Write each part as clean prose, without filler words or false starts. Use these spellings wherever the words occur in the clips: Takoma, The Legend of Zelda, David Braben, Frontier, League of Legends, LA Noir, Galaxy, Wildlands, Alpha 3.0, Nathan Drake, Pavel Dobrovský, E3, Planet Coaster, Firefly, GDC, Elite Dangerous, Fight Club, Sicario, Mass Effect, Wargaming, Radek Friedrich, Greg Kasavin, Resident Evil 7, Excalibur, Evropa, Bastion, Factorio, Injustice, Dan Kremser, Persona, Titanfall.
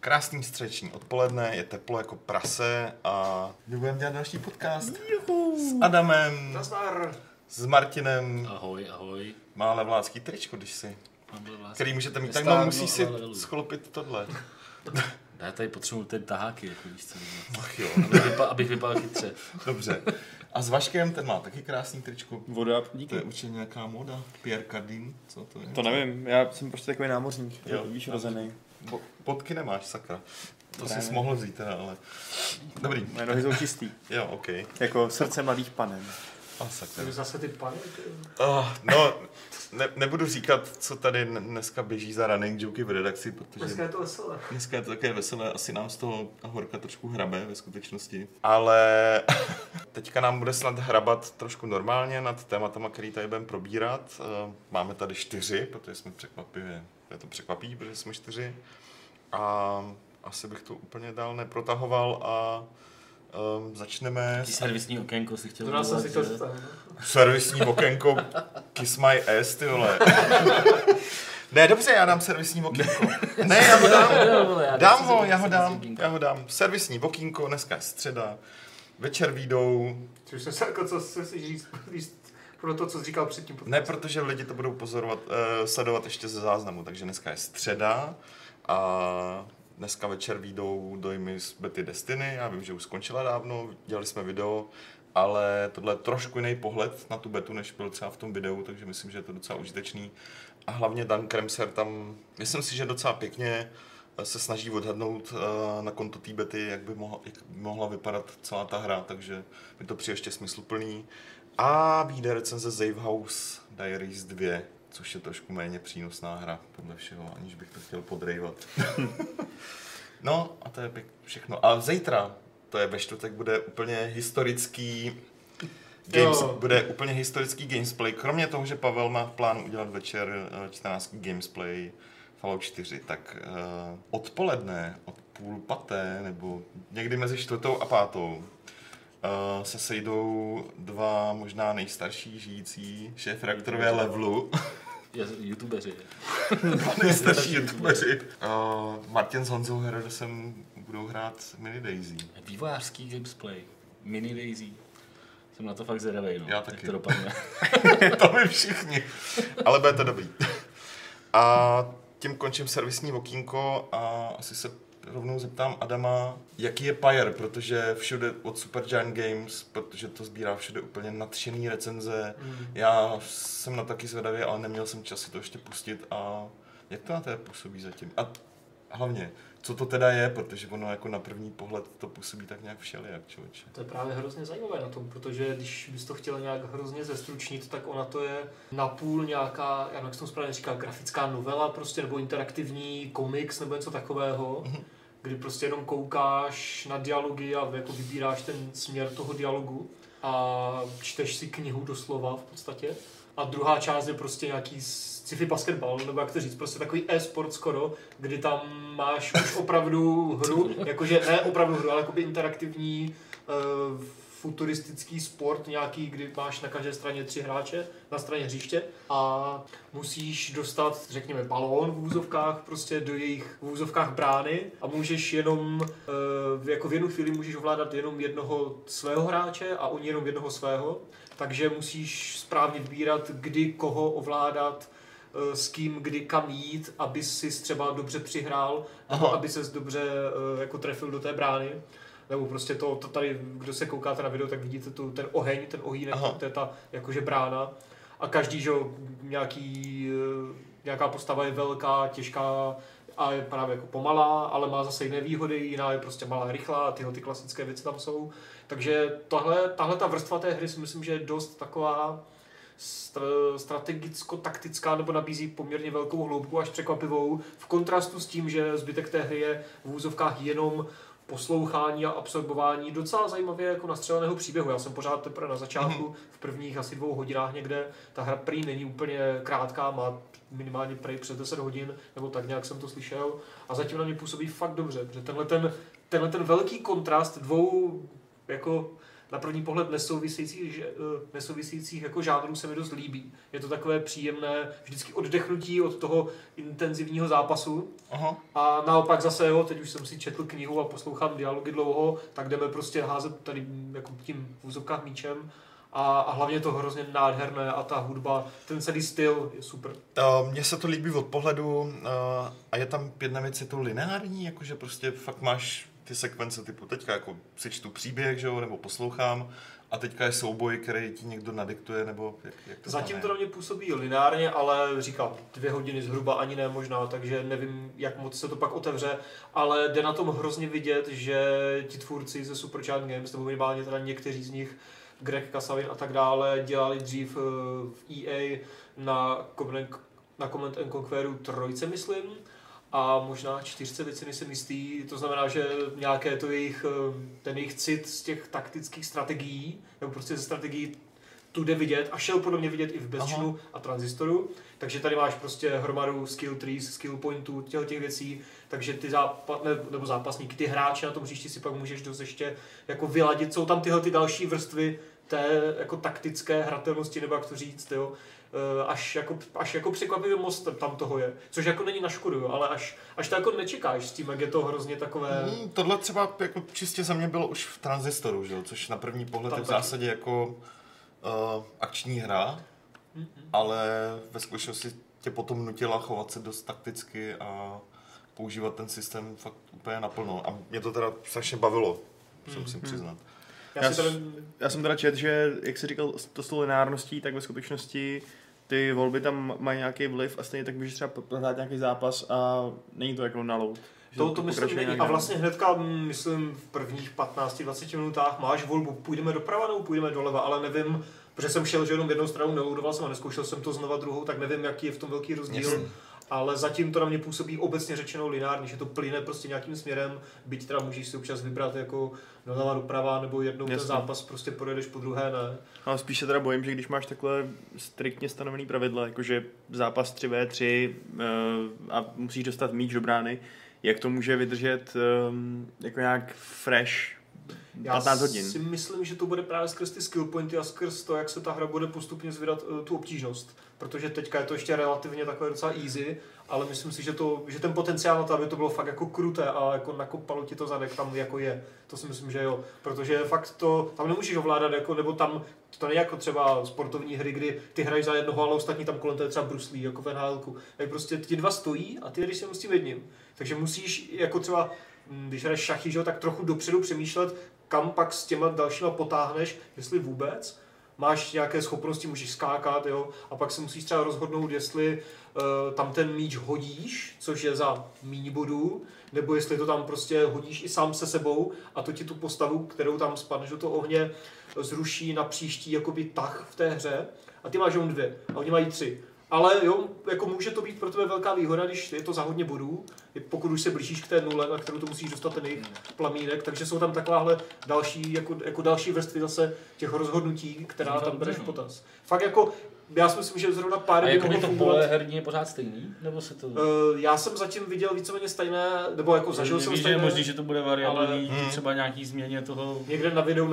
Krásný střeční odpoledne, je teplo jako prase a budeme dělat další podcast. Juhu. S Adamem, s Martinem. Ahoj, ahoj. Má levlácký tričko, když si, který můžete mít, tak no, musíš si schlopit tohle. Já tady potřebuji ty taháky, jako víš co. Ach jo. Abych vypadal chytře. Dobře. A s Vaškem, ten má taky krásný tričko. Voda, díky. To je určitě nějaká moda. Pierre Cardin, co to je? To nevím, já jsem prostě takový námořník, jo, víš, rozený. Potky nemáš, sakra. To právě jsi mohl vzít teda, ale... Dobrý. Moje nohy jsou čistý. Jo, okej. Okay. Jako srdce mladých panen. A sakra. Jsi zase ty panen? No, nebudu říkat, co tady dneska běží za running joke v redakci, protože... Dneska je to veselé. Dneska je to také veselé, asi nám z toho horka trošku hrabe ve skutečnosti. Ale teďka nám bude snad hrabat trošku normálně nad tématama, který tady budeme probírat. Máme tady 4, protože jsme překvapivě... Já to překvapí, protože jsme 4 a asi bych to úplně dál neprotahoval a začneme... Servisní okénko si chtěl dělat, si to servisní okénko, kiss my ass, ty vole. Ne, dobře, já dám servisní okénko. Ne, já ho dám, já ho dám. Servisní okénko, dneska je středa, večer výjdou. Což jsem se jako, co chceš říct, pro to, co jsi říkal předtím. Ne, protože lidi to budou pozorovat, sledovat ještě ze záznamu, takže dneska je středa a dneska večer vyjdou dojmy z Betty Destiny, já vím, že už skončila dávno, dělali jsme video, ale tohle je trošku jiný pohled na tu Betu, než byl třeba v tom videu, takže myslím, že je to docela užitečný. A hlavně Dan Kremser tam, myslím si, že docela pěkně se snaží odhadnout na konto té Betty, jak by mohla vypadat celá ta hra, takže mi to přijde ještě smysluplný. A vyjde recenze Save House Diaries 2, což je trošku méně přínosná hra, podle všeho, aniž bych to chtěl podrejvat. No a to je všechno. A zítra, to je ve čtvrtek, bude úplně historický gamesplay, kromě toho, že Pavel má v plánu udělat večer 14. gamesplay Fallout 4, tak odpoledne od 16:30 nebo někdy mezi 4. a 5. Se sejdou 2 možná nejstarší žijící šéfredaktorové Levelu. YouTubeři. 2 nejstarší YouTubeři. Martin s Honzou Herodesem budou hrát Mini Daisy. Vývojářský gamesplay. Mini Daisy. Jsem na to fakt zvědavej, no. Já taky. To dopadne. To my všichni. Ale bude to dobrý. A tím končím servisní okýnko a asi se rovnou zeptám Adama, jaký je Pyre, protože všude od Supergiant Games, protože to sbírá všude úplně nadšený recenze. Já jsem na taky zvedavě, ale neměl jsem čas si to ještě pustit a jak to na té působí zatím? A hlavně, co to teda je, protože ono jako na první pohled to působí tak nějak všelijak, člověče. To je právě hrozně zajímavé na tom, protože když bys to chtěl nějak hrozně zestručnit, tak ona to je napůl nějaká, já nevím, jak jsem správně říkal, grafická novela prostě, nebo interaktivní komiks, nebo něco takového, kdy prostě jenom koukáš na dialogy a jako vybíráš ten směr toho dialogu a čteš si knihu doslova v podstatě. A druhá část je prostě nějaký sci-fi basketball, nebo jak to říct, prostě takový e-sport skoro, kdy tam máš už opravdu hru, jakože ne opravdu hru, ale jakoby interaktivní futuristický sport nějaký, kdy máš na každé straně 3 hráče, na straně hřiště a musíš dostat, řekněme, balón v úvozovkách, prostě do jejich v úvozovkách brány a můžeš jenom, jako v jednu chvíli můžeš ovládat jenom jednoho svého hráče a oni jenom jednoho svého, takže musíš správně vybírat, kdy koho ovládat, s kým, kdy, kam jít, aby si třeba dobře přihrál, nebo aby ses dobře jako trefil do té brány. Nebo prostě to tady, kdo se koukáte na video, tak vidíte tu, ten oheň, ten ohýnek, to je ta jakože brána. A každý, že nějaká postava je velká, těžká a je právě jako pomalá, ale má zase jiné výhody, jiná je prostě malá, rychlá a tyhle ty klasické věci tam jsou. Takže tahle ta vrstva té hry si myslím, že je dost taková strategicko-taktická, nebo nabízí poměrně velkou hloubku, až překvapivou, v kontrastu s tím, že zbytek té hry je v úvozovkách jenom poslouchání a absorbování docela zajímavě jako nastřeleného příběhu. Já jsem pořád teprve na začátku, v prvních asi 2 hodinách někde. Ta hra prý není úplně krátká, má minimálně prý přes 10 hodin, nebo tak nějak jsem to slyšel. A zatím na mě působí fakt dobře, protože tenhle ten velký kontrast dvou jako na první pohled nesouvisejících jako žánrů se mi dost líbí. Je to takové příjemné vždycky oddechnutí od toho intenzivního zápasu. Aha. A naopak zase, jo, teď už jsem si četl knihu a poslouchám dialogy dlouho, tak jdeme prostě házet tady jako tím v úzovkách míčem. A hlavně je to hrozně nádherné a ta hudba, ten celý styl je super. Mně se to líbí od pohledu a je tam jedna věc, je to lineární, jakože prostě fakt máš ty sekvence typu teďka jako si čtu příběh, že jo, nebo poslouchám a teďka je souboj, který ti někdo nadiktuje, nebo jak to zatím znamená? To na mě působí lineárně, ale říkám 2 hodiny zhruba, ani ne možná, takže nevím, jak moc se to pak otevře, ale jde na tom hrozně vidět, že ti tvůrci ze Supergiant Games, nebo minimálně teda někteří z nich, Greg Kasavin a tak dále, dělali dřív v EA na Command & Conqueru 3, myslím, a možná 4, teď si nejsem jistý. To znamená, že nějaké to ten jejich cit z těch taktických strategií, nebo prostě ze strategií tu jde vidět a šel podobně vidět i v Bastionu a Transistoru. Takže tady máš prostě hromadu skill trees, skill pointů, těch věcí, takže ty zápasníky, ty hráči na tom hřišti si pak můžeš dost ještě jako vyladit. Jsou tam tyhle ty další vrstvy té jako taktické hratelnosti, nebo jak to říct, jo. Až jako překvapivě moc tam toho je, což jako není na škodu, ale až to jako nečekáš s tím, jak je to hrozně takové... Tohle třeba jako čistě za mě bylo už v Transistoru, že? Což na první pohled je v zásadě jako akční hra, ale ve skutečnosti tě potom nutila chovat se dost takticky a používat ten systém fakt úplně naplno. A mě to teda strašně bavilo, se musím přiznat. Já jsem teda čet, že jak jsi říkal to s tou lineárností, tak ve skutečnosti ty volby tam mají nějaký vliv a stejně tak můžeš třeba prohrát nějaký zápas a není to jako na load. To myslím není. A vlastně hnedka, myslím, v prvních 15-20 minutách máš volbu, půjdeme doprava nebo půjdeme doleva, ale nevím, protože jsem šel že jenom jednou stranu, neloudoval jsem a neskoušel jsem to znova druhou, tak nevím, jaký je v tom velký rozdíl. Yes. Ale zatím to na mě působí obecně řečeno lineárně, že to plyne prostě nějakým směrem, byť teda můžeš si občas vybrat jako doleva doprava, nebo jednou ten zápas prostě projedeš, po druhé ne. Ale spíš se teda bojím, že když máš takhle striktně stanovený pravidla, jakože zápas 3v3 a musíš dostat míč do brány, jak to může vydržet jako nějak fresh 15 hodin? Já si myslím, že to bude právě skrz ty skill pointy a skrz to, jak se ta hra bude postupně zvedat tu obtížnost. Protože teďka je to ještě relativně takové docela easy, ale myslím si, že ten potenciál na to, aby to bylo fakt jako kruté a jako nakopalo ti to zadek tam jako je. To si myslím, že jo. Protože fakt to, tam nemůžeš ovládat, jako, nebo tam, to není jako třeba sportovní hry, kdy ty hraješ za jednoho, ale ostatní tam kolem to je třeba bruslí, jako v NHL-ku. Tak prostě ti dva stojí a ty jedeš se s tím jedním. Takže musíš jako třeba, když hraješ šachy, tak trochu dopředu přemýšlet, kam pak s těma dalšíma potáhneš, jestli vůbec. Máš nějaké schopnosti, můžeš skákat, jo, a pak se musíš třeba rozhodnout, jestli tam ten míč hodíš, což je za míň bodů, nebo jestli to tam prostě hodíš i sám se sebou a to ti tu postavu, kterou tam spadneš do toho ohně, zruší na příští jakoby tah v té hře a ty máš jenom 2 a oni mají 3. Ale jo, jako může to být pro tebe velká výhoda, když je to za hodně bodů, pokud už se blížíš k té nule, na kterou to musíš dostat ten jejich plamínek, takže jsou tam takováhle další, jako další vrstvy zase těch rozhodnutí, která tam bereš v potaz. Fakt jako, já si myslím, že zrovna pár by mohlo fungovat. A jako to herní je pořád stejný? Nebo se to... já jsem zatím viděl víceméně stejné, nebo jako zažil jsem stejné. Možná, že to bude variabilní, třeba nějaký změně toho... Někde na videu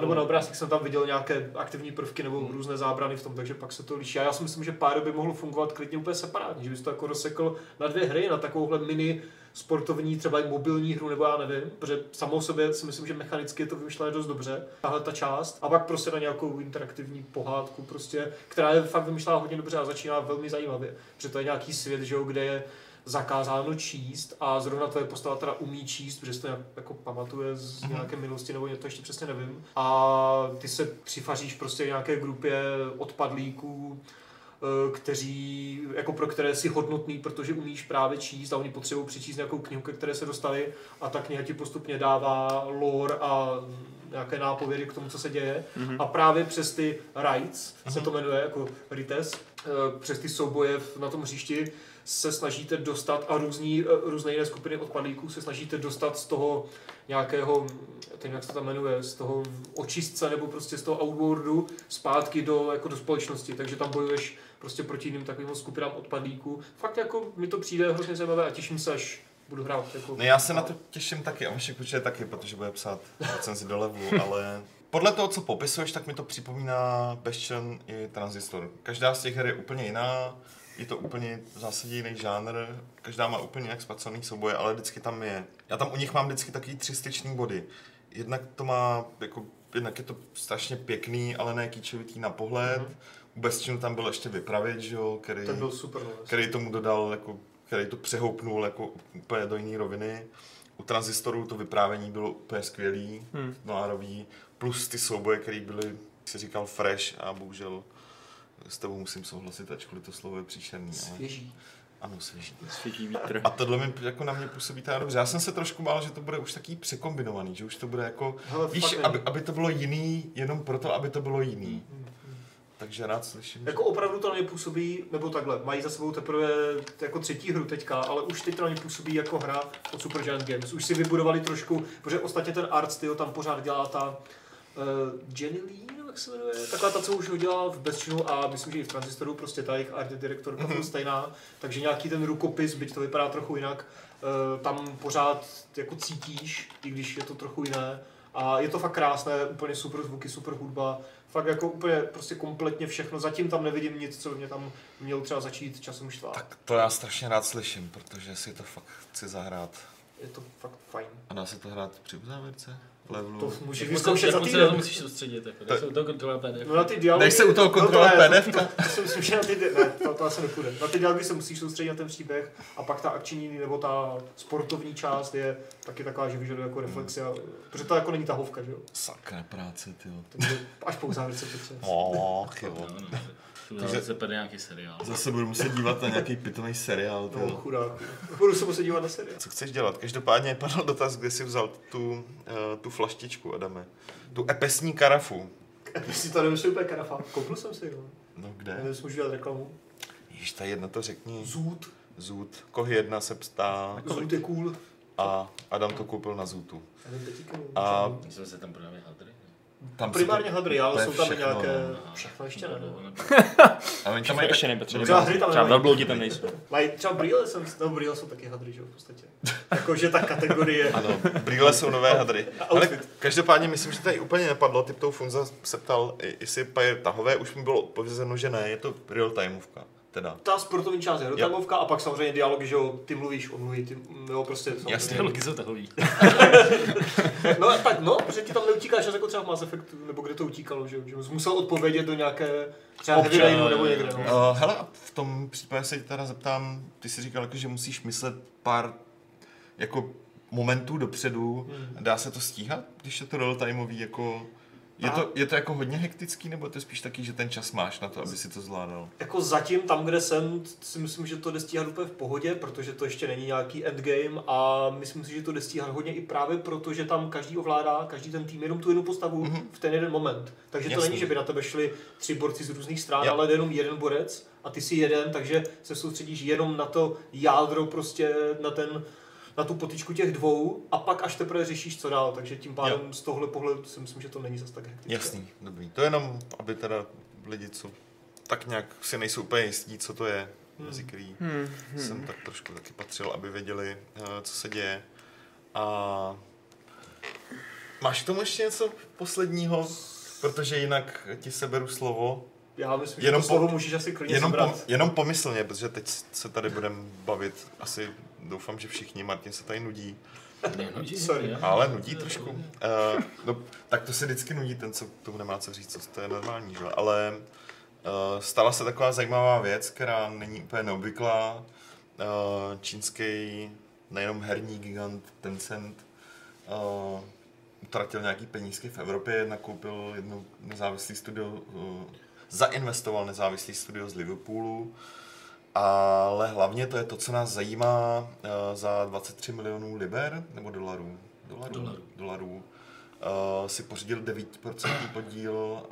nebo na obrázcích jsem tam viděl nějaké aktivní prvky nebo různé zábrany v tom, takže pak se to liší. A já si myslím, že pár by mohlo fungovat klidně úplně separátně, že bys to jako rozsekl na 2 hry, na takovouhle mini sportovní, třeba i mobilní hru, nebo já nevím, protože samou sobě si myslím, že mechanicky je to vymyšlené dost dobře, tahle ta část, a pak prostě na nějakou interaktivní pohádku prostě, která je fakt vymyšlená hodně dobře a začíná velmi zajímavě, protože to je nějaký svět, že jo, kde je zakázáno číst a zrovna tvoje postava teda umí číst, protože to jako pamatuje z nějaké minulosti nebo něco, ještě přesně nevím, a ty se přifaříš prostě nějaké grupě odpadlíků, kteří, jako pro které jsi hodnotný, protože umíš právě číst a oni potřebují přečíst nějakou knihu, ke které se dostali a ta kniha ti postupně dává lore a nějaké nápovědy k tomu, co se děje. A právě přes ty rights, se to jmenuje jako rites, přes ty souboje na tom hřišti se snažíte dostat a různé jiné skupiny odpadlíků se snažíte dostat z toho nějakého, ten jak se tam jmenuje, z toho očistce nebo prostě z toho outboardu zpátky do společnosti, takže tam bojuješ prostě proti jiným takovým skupinám odpadlíků. Fakt jako mi to přijde hrozně zajímavé a těším se, až budu hrát. Jako... No já se na to těším taky a Vašek určitě taky, protože bude psát recenzi do levu, ale Podle toho, co popisuješ, tak mi to připomíná Bastion i Transistor. Každá z těch her je úplně jiná, je to úplně v zásadě jiný žánr, každá má úplně jak spacený souboje, ale vždycky tam je. Já tam u nich mám vždycky takový tři styční body. Jednak to má, jako, jednak je to strašně pěkný, ale ne kýčovitý na pohled. U Bastionu tam byl ještě vypravěč, že jo, který tomu dodal, jako, který to přehoupnul jako úplně do jiné roviny. U Transistoru to vyprávění bylo úplně skvělý, noárový, plus ty souboje, které byly, jak se říkal, fresh a bohužel s tebou musím souhlasit, ačkoliv to slovo je příšerný. Svěží. Ale... Ano, svěží. Svěží vítr. A tohle mi, jako na mě působí teda dobře. Já jsem se trošku bál, že to bude už takový překombinovaný, že už to bude jako, hele, víš, aby to bylo jiný, jenom proto, aby to bylo jiný. Takže rád slyším. Jako že... opravdu to na mě působí, nebo takhle, mají za sebou teprve jako třetí hru teďka, ale už teď to na mě působí jako hra od Supergiant Games. Už si vybudovali trošku, protože ostatně ten art styl tam pořád dělá ta Jenny Lee, jak se jmenuje? Taková ta, co už udělala v Bestinu a myslím, že i v Transistoru, prostě ta jejich art direktorka byla stejná, takže nějaký ten rukopis, byť to vypadá trochu jinak, tam pořád jako cítíš, i když je to trochu jiné. A je to fakt krásné, úplně super zvuky, super hudba, fakt jako úplně prostě kompletně všechno. Zatím tam nevidím nic, co by mě tam mělo třeba začít časem štvát. Tak to já strašně rád slyším, protože si to fakt chci zahrát. Je to fakt fajn. A dá se to hrát při uzávěrce? To můžeš vyzkoušet za týden. To musíš soustředit, jako, to... do kontrola PDF. No na ty dialogy... Nech se u toho kontrola PDF. To asi nepůjde. Na ty dialogy se musíš soustředit na ten příběh a pak ta akční nebo ta sportovní část je taky taková, že vyžaduje jako reflexi. A... Protože to jako není tahovka, že jo? Sakra práce, tyjo. Až po uzávěrce to třeba. Och, jo. Takže se pede nějaký seriál. Zase budu muset dívat na nějaký pitomý seriál. No, chudák. Budu se muset dívat na seriál. Co chceš dělat? Každopádně padl dotaz, kde jsi vzal tu flaštičku, Adame. Tu epesní karafu. Epesní to nemusí úplně karafa. Koupil jsem si, jo. No kde? Nemůžu dělat reklamu. Ježiš, ta jedna to řekni. Zůd. Koh jedna se ptá. Zůd je cool. A Adam to koupil na Zůdu. A... Myslím, se tam prodávají hadry. Tam primárně hadry, ale jsou tam všechno, nějaké... Všechno ještě ne. A oni tam mají ještě nejpatřený. Třeba velbloudi tam nejsou. Třeba brýle jsou taky hadry, že jo, v podstatě. Jakože ta kategorie... Ano, brýle jsou nové hadry. Ale každopádně myslím, že tady úplně nepadlo. Typ toho Funza se ptal, jestli Pyre tahové, už mi bylo odpovězeno, že ne, je to real timeovka. Teda. Ta sportovní část je rotamovka a pak samozřejmě dialogy, že jo, ty mluvíš, on mluví, ty, jo, prostě... Jasně, dialogy jsou tahový. No tak, no, protože ti tam neutíká čas, jako třeba v Mass Effectu, nebo kde to utíkalo, že jsi musel odpovědět do nějaké, třeba heavy rainu, nebo někde. No. Hele, a v tom případě se teda zeptám, ty jsi říkal, jako, že musíš myslet pár, jako, momentů dopředu, dá se to stíhat, když je to real-timeový, jako... Je to jako hodně hektický, nebo to je spíš taky, že ten čas máš na to, aby si to zvládal? Jako zatím tam, kde jsem, si myslím, že to jde stíhat úplně v pohodě, protože to ještě není nějaký endgame a myslím si, že to jde stíhat hodně i právě proto, že tam každý ovládá, každý ten tým jenom tu jednu postavu v ten jeden moment. Takže jasný. To není, že by na tebe šli 3 borci z různých stran, ale jenom jeden borec a ty jsi jeden, takže se soustředíš jenom na to jádro, prostě na tu potyčku těch dvou a pak až teprve řešíš, co dál, takže tím pádem z tohle pohledu si myslím, že to není zas tak hektické. Jasný, dobrý. To je jenom, aby teda lidi, co tak nějak si nejsou úplně jistí, co to je, mezi který jsem tak trošku taky patřil, aby věděli, co se děje. A máš k tomu ještě něco posledního? Protože jinak ti seberu slovo. Já myslím, že to slovo můžeš asi klidně sebrat. Jenom pomyslně, protože teď se tady budeme bavit asi... Doufám, že všichni. Martin se tady nudí. Ale nudí trošku. No, tak to se vždycky nudí, ten, co k tomu nemá co říct, to je normální, že? Ale stala se taková zajímavá věc, která není úplně neobvyklá. Čínský, nejenom herní gigant Tencent, utratil nějaký penízky v Evropě, nakoupil jedno nezávislé studio, zainvestoval nezávislé studio z Liverpoolu. Ale hlavně to je to, co nás zajímá, za 23 milionů liber, nebo dolarů? Dolarů. Si pořídil 9% podíl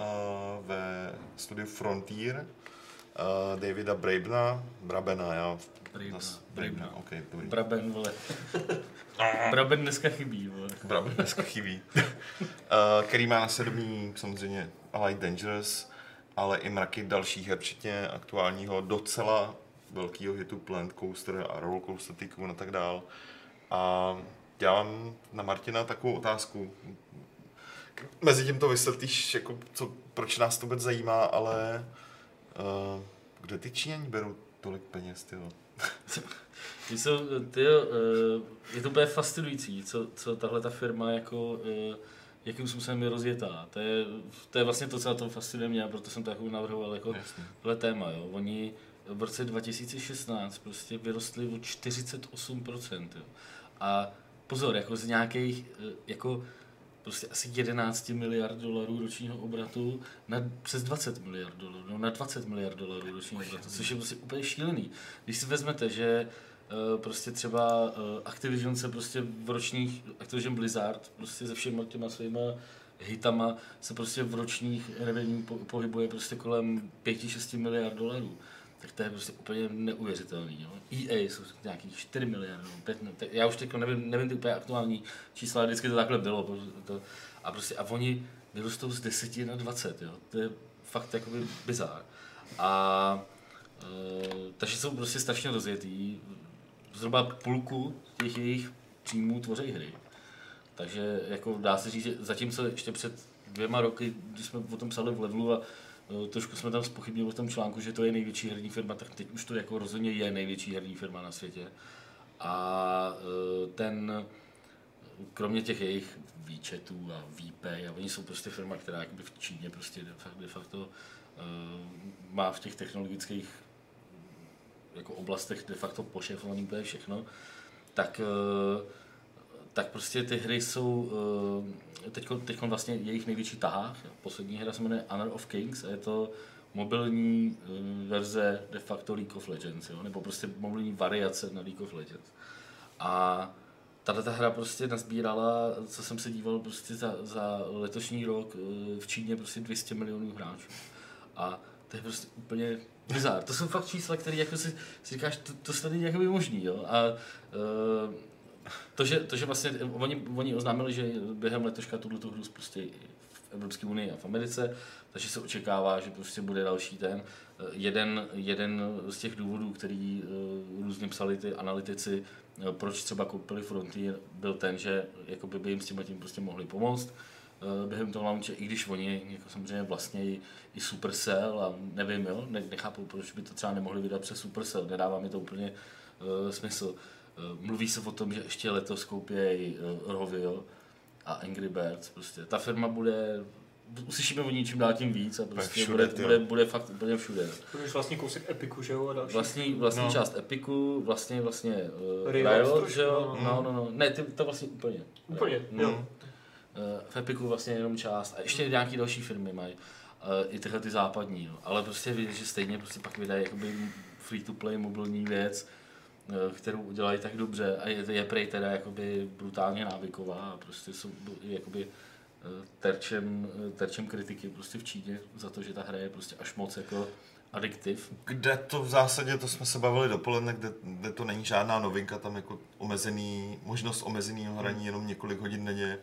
ve studiu Frontier Davida Brabena, já... Brabena, ok, dobrý. Braben, vole. Braben dneska chybí, vole. Braben dneska chybí. Který má na svědomí samozřejmě Elite Dangerous, ale i mraky dalších her, včetně aktuálního docela velkýho hitu Planet Coaster a Rollercoaster Tycoon a tak dál. A já mám na Martina takovou otázku. Mezitím to vysvětlíš, jako, co, proč nás to vůbec zajímá, ale kde ty Číňani berou tolik peněz, tyho? Je to úplně fascinující, co tahle ta firma jako, jakým způsobem je rozjetá. To je vlastně to, co na tom fascinuje mě, proto jsem to jako navrhoval jako tohle téma. Jo. Oni v roce 2016 prostě vyrostli o 48%. Jo. A pozor, jako z nějakých jako prostě asi 11 miliard dolarů ročního obratu na přes 20 miliard dolarů, no na 20 miliard dolarů ročního obratu, což je prostě úplně šílený. Když si vezmete, že prostě třeba Activision se prostě v ročních, Activision Blizzard prostě se všema těma svýma hitama se prostě v ročních, nevím, pohybuje prostě kolem 5-6 miliard dolarů. Tak to je prostě úplně neuvěřitelný. Jo. EA jsou nějaký 4 miliardy, 5, já už teď nevím ty úplně aktuální čísla, ale vždycky to takhle bylo. A oni vyrostou z 10 na 20, jo. To je fakt jakoby bizár. Takže jsou prostě strašně rozjetý. Zhruba půlku těch jejich příjmů tvoří hry. Takže jako dá se říct, že zatímco ještě před 2 roky, když jsme o tom psali v Levelu a trošku jsme tam zpochybnili v tom článku, že to je největší herní firma, tak teď už to jako rozhodně je největší herní firma na světě. A ten, kromě těch jejich výčetů a výpej, a oni jsou prostě firma, která jakoby v Číně prostě de facto má v těch technologických jako oblastech de facto pošefovaný úplně všechno, tak prostě ty hry jsou teď vlastně jejich největší tahák. Poslední hra se jmenuje Honor of Kings a je to mobilní verze de facto League of Legends, jo? Nebo prostě mobilní variace na League of Legends. A tato hra prostě nasbírala, co jsem se díval, prostě za letošní rok v Číně prostě 200 milionů hráčů. A to je prostě úplně bizár. To jsou fakt čísla, které jako si říkáš, to snad není jakoby možný, jo? A to, že vlastně oni oznámili, že během letoška tuto hru spustí v Evropské unii a v Americe, takže se očekává, že prostě bude další ten. Jeden z těch důvodů, který různě psali ty analytici, proč třeba koupili Frontier, byl ten, že jakoby by jim s tím prostě mohli pomoct během toho launche, i když oni jako samozřejmě vlastně i Supercell a nevím, jo, nechápu, proč by to třeba nemohli vydat přes Supercell, nedává mi to úplně smysl. Mluví se o tom, že ještě letos koupějí Rovio a Angry Birds. Prostě. Ta firma bude, uslyšíme o ničím dál tím víc a prostě všude, bude fakt úplně všude. Budeš vlastně kousek Epiku, že jo? A další. Vlastní část Epiku, vlastně Riot, že jo? No. Ne, to vlastně úplně. Úplně. V Epiku vlastně jenom část a ještě nějaký další firmy mají. I tyhle ty západní, jo. Ale prostě vidíš, že stejně prostě pak vydají free-to-play mobilní věc, kterou udělají tak dobře a je Prey teda jakoby brutálně návyková a prostě jsou jakoby terčem kritiky prostě v Číně za to, že ta hra je prostě až moc jako adiktiv. Kde to v zásadě, to jsme se bavili dopoledne, kde to není žádná novinka, tam jako možnost omezeného hraní jenom několik hodin denně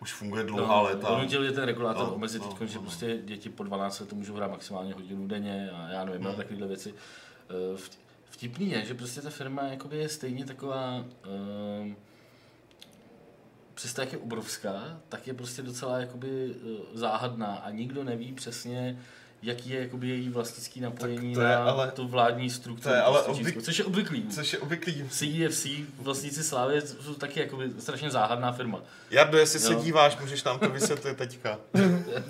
už funguje dlouhá léta. Oni chtěli ten regulátor omezit teď, že prostě děti po 12 let to můžou hrát maximálně hodinu denně a já nevím, takovéhle věci. Vtipný je, že prostě ta firma je stejně taková, přesto jak je obrovská, tak je prostě docela záhadná a nikdo neví přesně, jaký je její vlastnický napojení na tu vládní strukturu. Což je obvyklý. CFC, vlastníci Slávy, jsou taky strašně záhadná firma. Jardo, jestli se díváš, můžeš nám to vysvětlit teďka.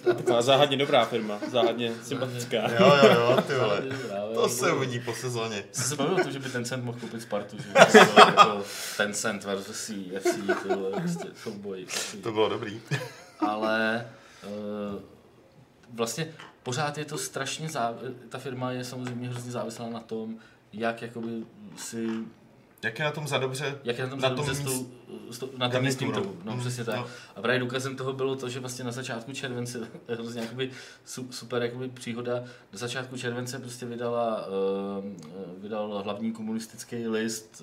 Taková záhadně dobrá firma, záhadně sympatická. Jo, ty vole. To se uvidí po sezóně. Jsi se bavil o tom, že by Tencent mohl koupit Spartu, že jako Tencent versus CFC, tyhle souboj. To bylo dobrý. Ale vlastně pořád je to strašně ta firma je samozřejmě hrozně závislá na tom, jak jakoby si jak je na tom za dobře, na tom místním trhu. No přesně tak. No. A právě důkazem toho bylo to, že vlastně na začátku července hrozně jakoby super jakoby příhoda. Na začátku července prostě vydal hlavní komunistický list,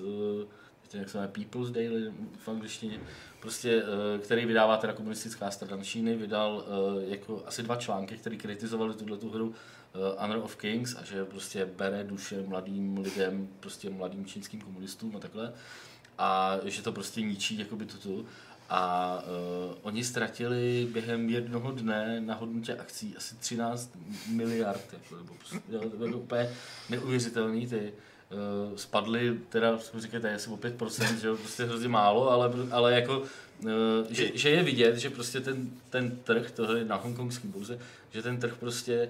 jak se jmenuje People's Daily v angličtině, prostě, který vydává teda komunistická strana Číny, vydal jako asi 2 články, které kritizovaly tuto hru Honor of Kings a že prostě bere duše mladým lidem, prostě mladým čínským komunistům a takhle a že to prostě ničí jakoby tuto. A oni ztratili během jednoho dne na hodnotě akcí asi 13 miliard. Jako, nebo úplně neuvěřitelný ty. Spadly, teda říkáte, asi o 5%, že jo, prostě hrozně málo, ale jako, že je vidět, že prostě ten trh, tohle je na hongkongský burze, že ten trh prostě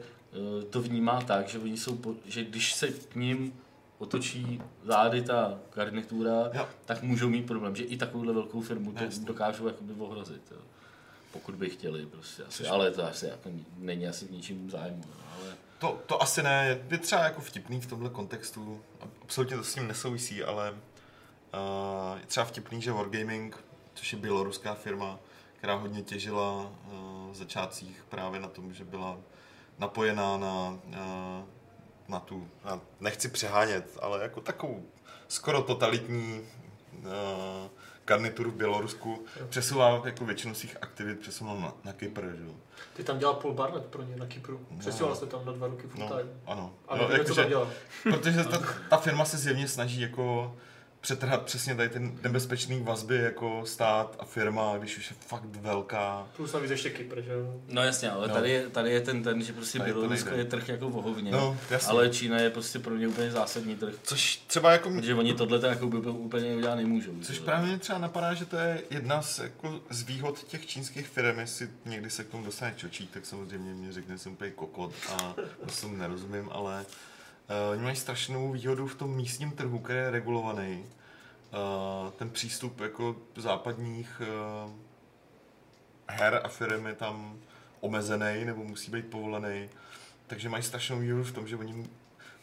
to vnímá tak, že oni jsou, že když se k ním otočí zády ta garnitura, jo, tak můžou mít problém, že i takovouhle velkou firmu to dokážou jakoby ohrozit, jo, pokud by chtěli prostě asi, ale to asi jako není asi v ničím zájmu, ale... To asi ne, je třeba jako vtipný v tomhle kontextu, absolutně to s tím nesouvisí, ale je třeba vtipný, že Wargaming, což je běloruská firma, která hodně těžila v začátcích právě na tom, že byla napojená na tu, na, nechci přehánět, ale jako takovou skoro totalitní garnituru v Bělorusku, přesouvá jako většinu svých aktivit přesunul na Kypr, že jo. Ty tam dělal Paul Barnett pro ně na Kypru. Přesouval se tam na 2 roky full time. No, ano. A no, nevíme, co tam dělal. Protože ta firma se zjevně snaží jako přetrhat přesně tady ten nebezpečný vazby jako stát a firma, když už je fakt velká. Plus navíc ještě Kypr, že jo? No jasně, ale no. Tady je ten, že prostě Bělorusko je trh jako vohovně, no, ale Čína je prostě pro mě úplně zásadní trh. Což třeba jako... Protože oni tohleto jako úplně udělat nemůžou. Což právě mě třeba napadá, že to je jedna z, jako, z výhod těch čínských firm, jestli někdy se k tomu dostane čočík, tak samozřejmě mě řekne, že jsem úplně kokot a to jsem nerozumím, ale... Oni mají strašnou výhodu v tom místním trhu, který je regulovaný. Ten přístup jako západních her a firm je tam omezený nebo musí být povolený. Takže mají strašnou výhodu v tom, že oni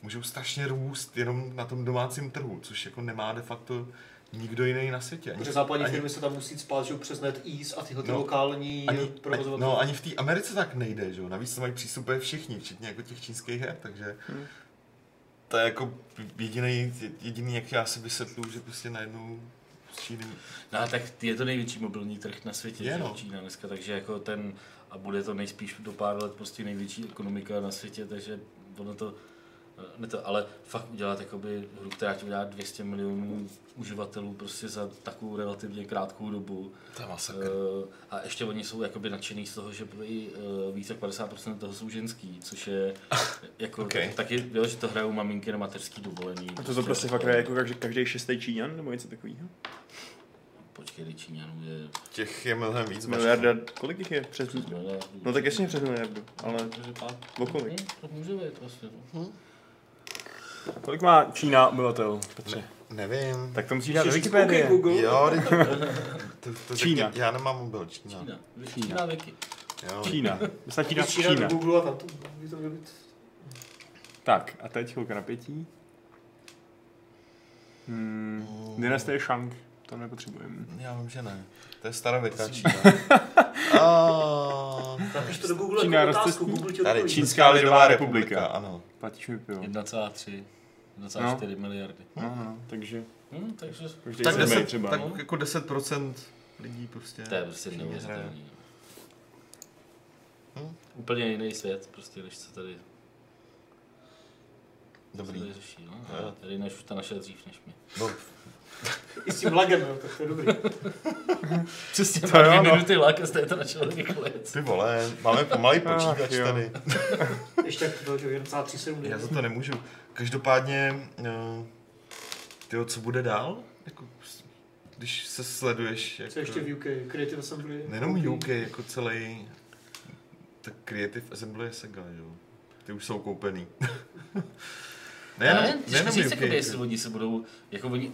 můžou strašně růst jenom na tom domácím trhu, což jako nemá de facto nikdo jiný na světě. Protože západní firmy se tam musí spát, že přes NetEase a tyhle ty lokální provozovatele. No ani v té Americe tak nejde, že jo. Navíc to mají přístup všichni, včetně jako těch čínských her, takže... To je jako jediný, jak já si vysvětluju, že prostě najednou z Číny... No a tak je to největší mobilní trh na světě, je, no. Čína dneska, takže jako ten... A bude to nejspíš do pár let prostě největší ekonomika na světě, takže ono to... Ne to, ale fakt udělat jakoby hru, která ti vydá 200 milionů uživatelů prostě za takovou relativně krátkou dobu. To je masakr. A ještě oni jsou jakoby nadšený z toho, že více jak 50% toho jsou ženský, což je jako okay. Taky, jo, že to hrajou maminky na mateřský dovolený. A to prostě fakt hraje jako každý šestý Číňan nebo něco takového? Počkej, Číňanů je... Těch je mnohem víc. Miliarda, kolik jich je? Přes miliardu. No tak jasně přes miliardu, ale o kolik? To může být vlastně. Kolik má Čína obyvatel, Petře? Nevím. Tak to musíš dát do Wikipedie. Jo, to Čína. Řekne, já nemám mobil, Čína. Čína. Myslím, Čína. Google a tam to bude být. Tak, a teď chvilka napětí. Dynastie Shang, to nepotřebujeme. Já vím, že ne. To je starověká Čína. Napiš to do Google, Čína otázku, Google ti odpovím. Čínská lidová republika, ano. Platíš mi pivo. 1,3, 1,4 miliardy. No, takže... takže tak 10, třeba, tak jako 10% lidí prostě... To je prostě neuvěřitelný. Úplně jiný svět, prostě, než se tady... Dobrý. Co tady řeší, no? Tady než ta naše dřív, než my. I s tím lagem, tak to je dobrý. Přesně, mám 2 minuty lag a jste to načal několik. Ty vole, máme pomalý počítač tady. Ještě jak to bylo, že je 1,37. Já za to nemůžu. Každopádně, tyjo, co bude dál? Jako, když se sleduješ... Jako, co ještě v UK? Creative Assembly? Nejenom UK, jako celý... Tak Creative Assembly je Sega, jo. Ty už jsou koupený. Nejenom UK. Jako, jestli oni se budou... Jako oni,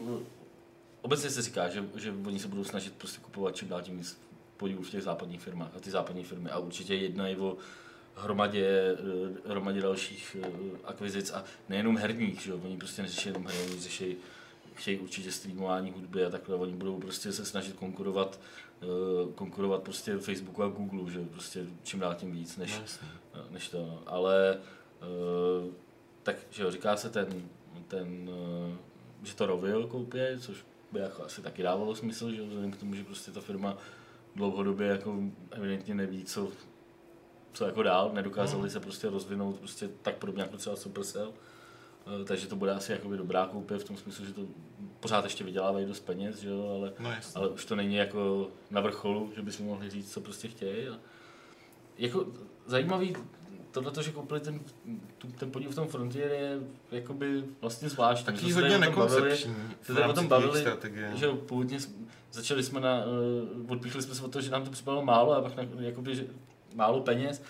obecně se říká, že oni se budou snažit prostě kupovat čím dál tím víc podílů v těch západních firmách a ty západní firmy a určitě jednají o hromadě dalších akvizic a nejenom herních, že jo, oni prostě neřeší jenom hry, oni chtějí určitě streamování hudby a takhle, oni budou prostě se snažit konkurovat prostě Facebooku a Googleu, že prostě čím dál tím víc než to, no. Ale tak, že jo, říká se ten že to Rovio koupí, což by jako asi taky dávalo smysl, že vzhledem k tomu, že prostě ta firma dlouhodobě jako evidentně neví, co jako dál, nedokázali se prostě rozvinout prostě tak podobně jako třeba Supercell takže to bude asi jakoby dobrá koupě v tom smyslu, že to pořád ještě vydělávají dost peněz, že jo, ale už to není jako na vrcholu, že bychom mohli říct, co prostě chtějí. A jako zajímavý tohleto, že koupili ten podíl v tom Frontier je jakoby vlastně zvláštní. Taky hodně nekoncepční. Se tady o tom bavili, že původně začali jsme odpíchli jsme se od toho, že nám to připadalo málo a pak jakoby, že málo peněz.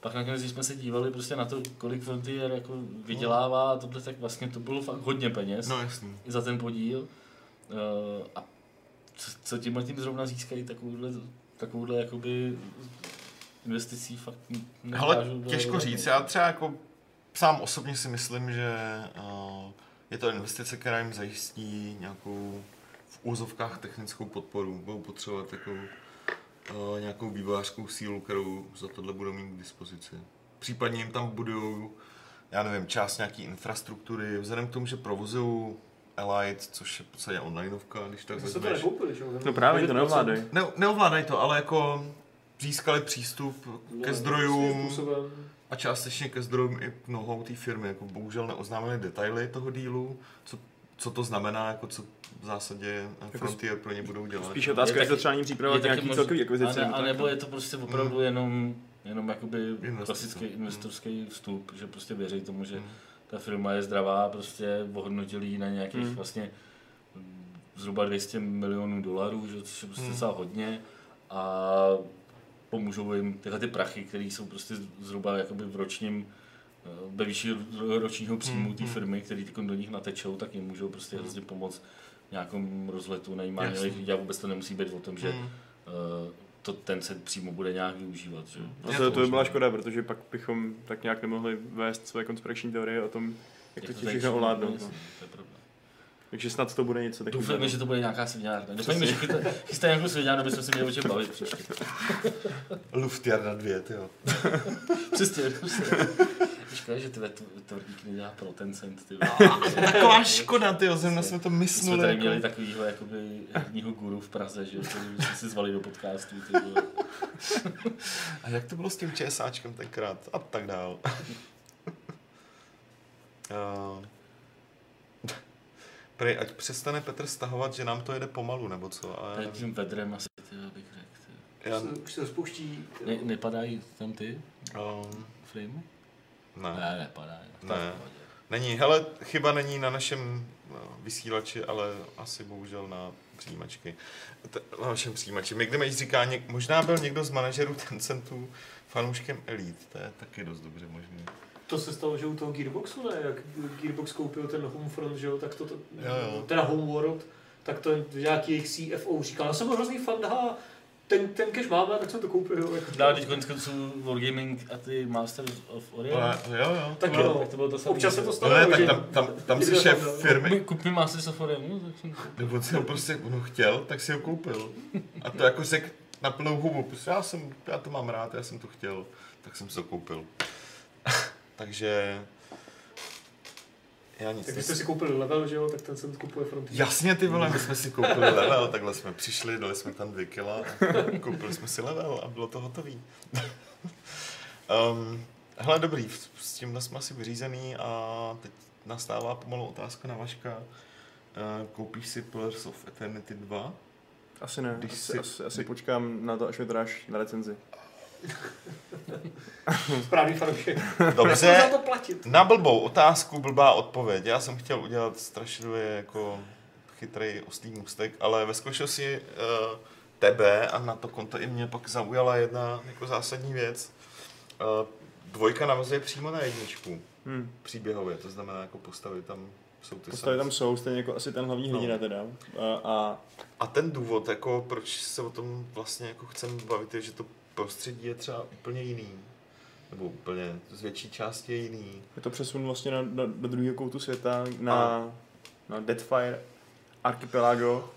Pak nakonec, když jsme se dívali prostě na to, kolik Frontier jako vydělává a tohle, tak vlastně to bylo fakt hodně peněz. No jasný. I za ten podíl. A co tímhle tím zrovna získají takovouhle jakoby investicí fakt nedokážu. Hele, těžko říct. Já třeba jako sám osobně si myslím, že je to investice, která jim zajistí nějakou v úzovkách technickou podporu. Budou potřebovat takovou nějakou vývojářskou sílu, kterou za tohle budou mít k dispozici. Případně jim tam budují, já nevím, část nějaký infrastruktury, vzhledem k tomu, že provozují Elite, což je v podstatě onlineovka, když tak vezmeš. To nekoupili, že? No právě to neovládají. Neovládají to, ale jako získali přístup ke zdrojům a částečně ke zdrojům i know-how té firmy. Jako bohužel neoznámili detaily toho dílu, co to znamená, jako co v zásadě Frontier pro ně budou dělat. Spíš otázka, jestli to třeba není příprava nějaký celkový akvizice. A nebo je to prostě opravdu jenom jakoby klasický investorský vstup, že prostě věří tomu, že ta firma je zdravá, prostě ohodnotili ji na nějakých vlastně zhruba $200 milionů, že, což je prostě docela hodně. A pomůžou jim tyhle ty prachy, které jsou prostě zhruba jakoby v ročním ve výši ročního příjmu té firmy, který do nich natečou, tak jim můžou prostě hrozně pomoct v nějakém rozletu, najímání lidí a vůbec to nemusí být o tom, že to Tencent přímo bude nějak využívat. Že? To by byla škoda, protože pak bychom tak nějak nemohli vést své konspirační teorie o tom, jak to všechno ovládnou. Takže snad to bude něco takového. Doufejme, že to bude nějaká svěňárna. Doufejme, že chystají nějakou svěňárnu, bychom si měli o čem bavit příště. Luftjarna 2, tyjo. Přesně. Škoda, že tyhle tvrdík nedělá pro Tencent, tyjo. Taková škoda, tyjo, zrovna jsme to myslili. My jsme tady měli takovýho herního guru v Praze, že jsme si zvali do podcastu, tyjo. A jak to bylo s tím ČSáčkem tenkrát? A tak dál. Prey, ať přestane Petr stahovat, že nám to jede pomalu, nebo co? Ale tím vedrem asi, tyhle bych řekl. Už se rozpouští. Nepadají tam ty frame? Ne, nepadají. Ne. Není, hele, chyba není na našem vysílači, ale asi bohužel na přijímačky. Na našem přijímači. Někde mi říká, možná byl někdo z manažerů Tencentu fanouškem Elite, to je taky dost dobře možný. To se stalo, že u toho Gearboxu, ne? Jak Gearbox koupil ten Homefront, že jo, tak to teda Homeworld, tak to nějaký jejich CFO říkal, já jsem byl hrozný fan, aha, ten cash máme, tak jsem to koupil. Dál, teď konec konců Wargaming a ty Masters of Orion. Jo. Tak jo, občas se to stalo. Ne, tak tam si šéf firmy. Kup mi Masters of Orion. Nebo si ho prostě chtěl, tak si ho koupil. A to jako se na plnou hubu, prostě já to mám rád, já jsem to chtěl, tak jsem si to koupil. Takže já nic. Tak jste si koupili level, že jo? Tak ten jsem kupuje Frontier. Jasně, ty vole, my jsme si koupili level, takhle jsme přišli, dali jsme tam 2 kila, koupili jsme si level a bylo to hotový. Hele, dobrý, s tímhle jsme asi vyřízený a teď nastává pomalu otázka na Vaška. Koupíš si Pillars of Eternity 2? Asi ne, asi počkám na to, až mi to dáš na recenzi. Správný fanoušek. Dobře, za to platit. Na blbou otázku blbá odpověď. Já jsem chtěl udělat strašlivě jako chytrej oslý můstek, ale veskočil si tebe a na to konto i mě pak zaujala jedna jako zásadní věc. Dvojka navazuje přímo na jedničku. Příběhově, to znamená jako postavy tam jsou ty postavy sami. Tam jsou, stejně jako asi ten hlavní hrdina teda. A ten důvod, jako proč se o tom vlastně jako chcem bavit, je, že to prostředí je třeba úplně jiný, nebo úplně z větší části je jiný. Je to přesun vlastně do druhého koutu světa, na Deathfire Archipelago,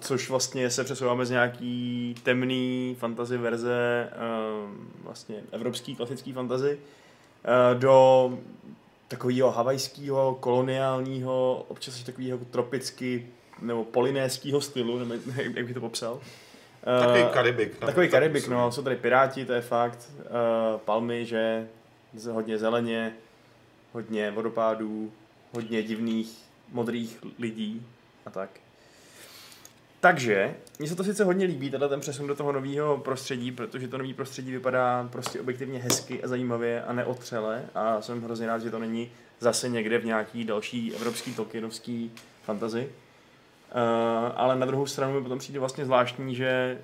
což vlastně se přesouváme z nějaký temný fantasy verze, vlastně evropský klasický fantasy, do takového havajského, koloniálního, občas takového tropicky nebo polinéského stylu, nebo jak bych to popsal. Takový Karibik, no, jsou tady piráti, to je fakt, palmy, že, hodně zeleně, hodně vodopádů, hodně divných modrých lidí a tak. Takže, mně se to sice hodně líbí, teda ten přesun do toho nového prostředí, protože to nový prostředí vypadá prostě objektivně hezky a zajímavě a neotřele a jsem hrozně rád, že to není zase někde v nějaký další evropský tolkienovský fantasy. Ale na druhou stranu mi potom přijde vlastně zvláštní, že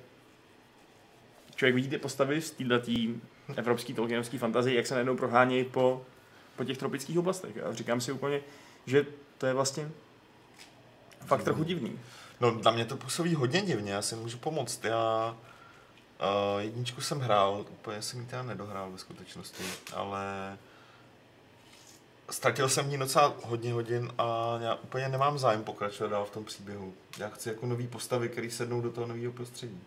člověk vidí ty postavy z této evropský tolkienovský fantasy, jak se najednou prohánějí po těch tropických oblastech. A říkám si úplně, že to je vlastně fakt trochu divný. No, na mě to působí hodně divně, já si můžu pomoct. Já jedničku jsem hrál, úplně jsem ji teda nedohrál ve skutečnosti, ale ztratil jsem v ní docela hodně hodin a já úplně nemám zájem pokračovat dál v tom příběhu. Já chci jako nový postavy, který sednou do toho nového prostředí.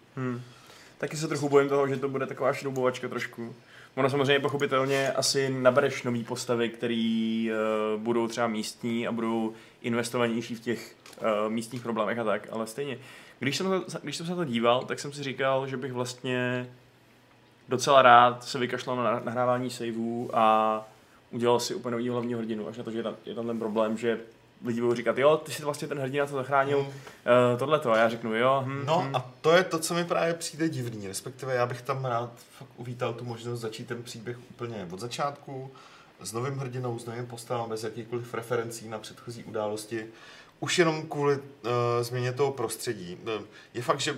Taky se trochu bojím toho, že to bude taková šroubovačka trošku. Ono samozřejmě pochopitelně asi nabereš nový postavy, který budou třeba místní a budou investovanější v těch místních problémech a tak, ale stejně. Když jsem se na to díval, tak jsem si říkal, že bych vlastně docela rád se vykašlal na nahrávání saveů a udělal si úplně nový hlavní hrdinu, až na to, že je tam ten problém, že lidi budou říkat, jo, ty si vlastně ten hrdina to zachránil, tohleto, a já řeknu, jo. A to je to, co mi právě přijde divný, respektive já bych tam rád fakt uvítal tu možnost začít ten příběh úplně od začátku, s novým hrdinou, s novým postavám, bez jakýchkoliv referencí na předchozí události, už jenom kvůli změně toho prostředí. Je fakt, že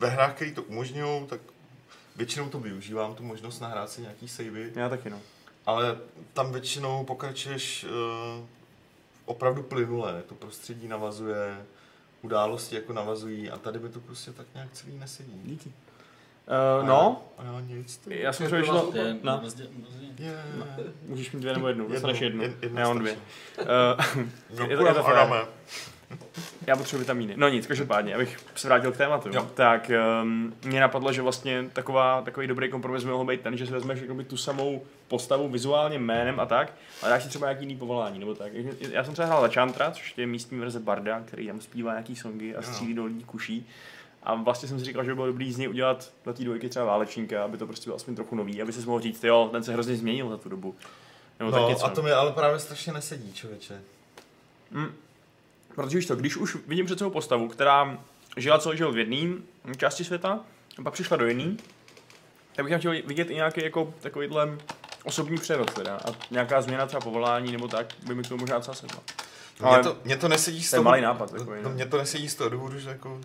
ve hrách, které to umožňují, tak většinou to využívám, tu možnost nahrát si nějaký savey. Já taky, no. Ale tam většinou pokračuješ opravdu plynule, to prostředí navazuje, události jako navazují a tady by to prostě tak nějak celý nesedí. Díky. A nic. Já jsem přemýšlel. Můžeš mít dvě nebo jednu, dostaneš jednu. Já mám dvě. Já potřebuji vitamíny. No nic, každopádně, abych se vrátil k tématu. Jo. Tak mě napadlo, že vlastně takový dobrý kompromis by mohl být ten, že si vezmeš jakoby tu samou postavu vizuálně jménem a tak, ale dáš si třeba nějaký jiný povolání nebo tak. Já jsem třeba hrál Lachantra, což je místní verze barda, který tam zpívá nějaký songy a střílí do lidí kuší. A vlastně jsem si říkal, že by bylo dobrý z něj udělat na té dvojky třeba válečníka, aby to prostě bylo aspoň trochu nový, aby se mohl říct, jo, ten se hrozně změnil za tu dobu. Nebo no, tak něco. A to mi ale právě strašně nesedí, člověče. Protože když už vidím před sebou postavu, která žila celý život v jedné části světa, a pak přišla do jiné, tak bych tam chtěl vidět i nějaký jako takovýhle osobní přerod teda, a nějaká změna třeba povolání nebo tak, by mi to možná třeba sedla. Mně to nesedí z toho. To je malý nápad takový. Mně to nesedí z toho důvodu, že jako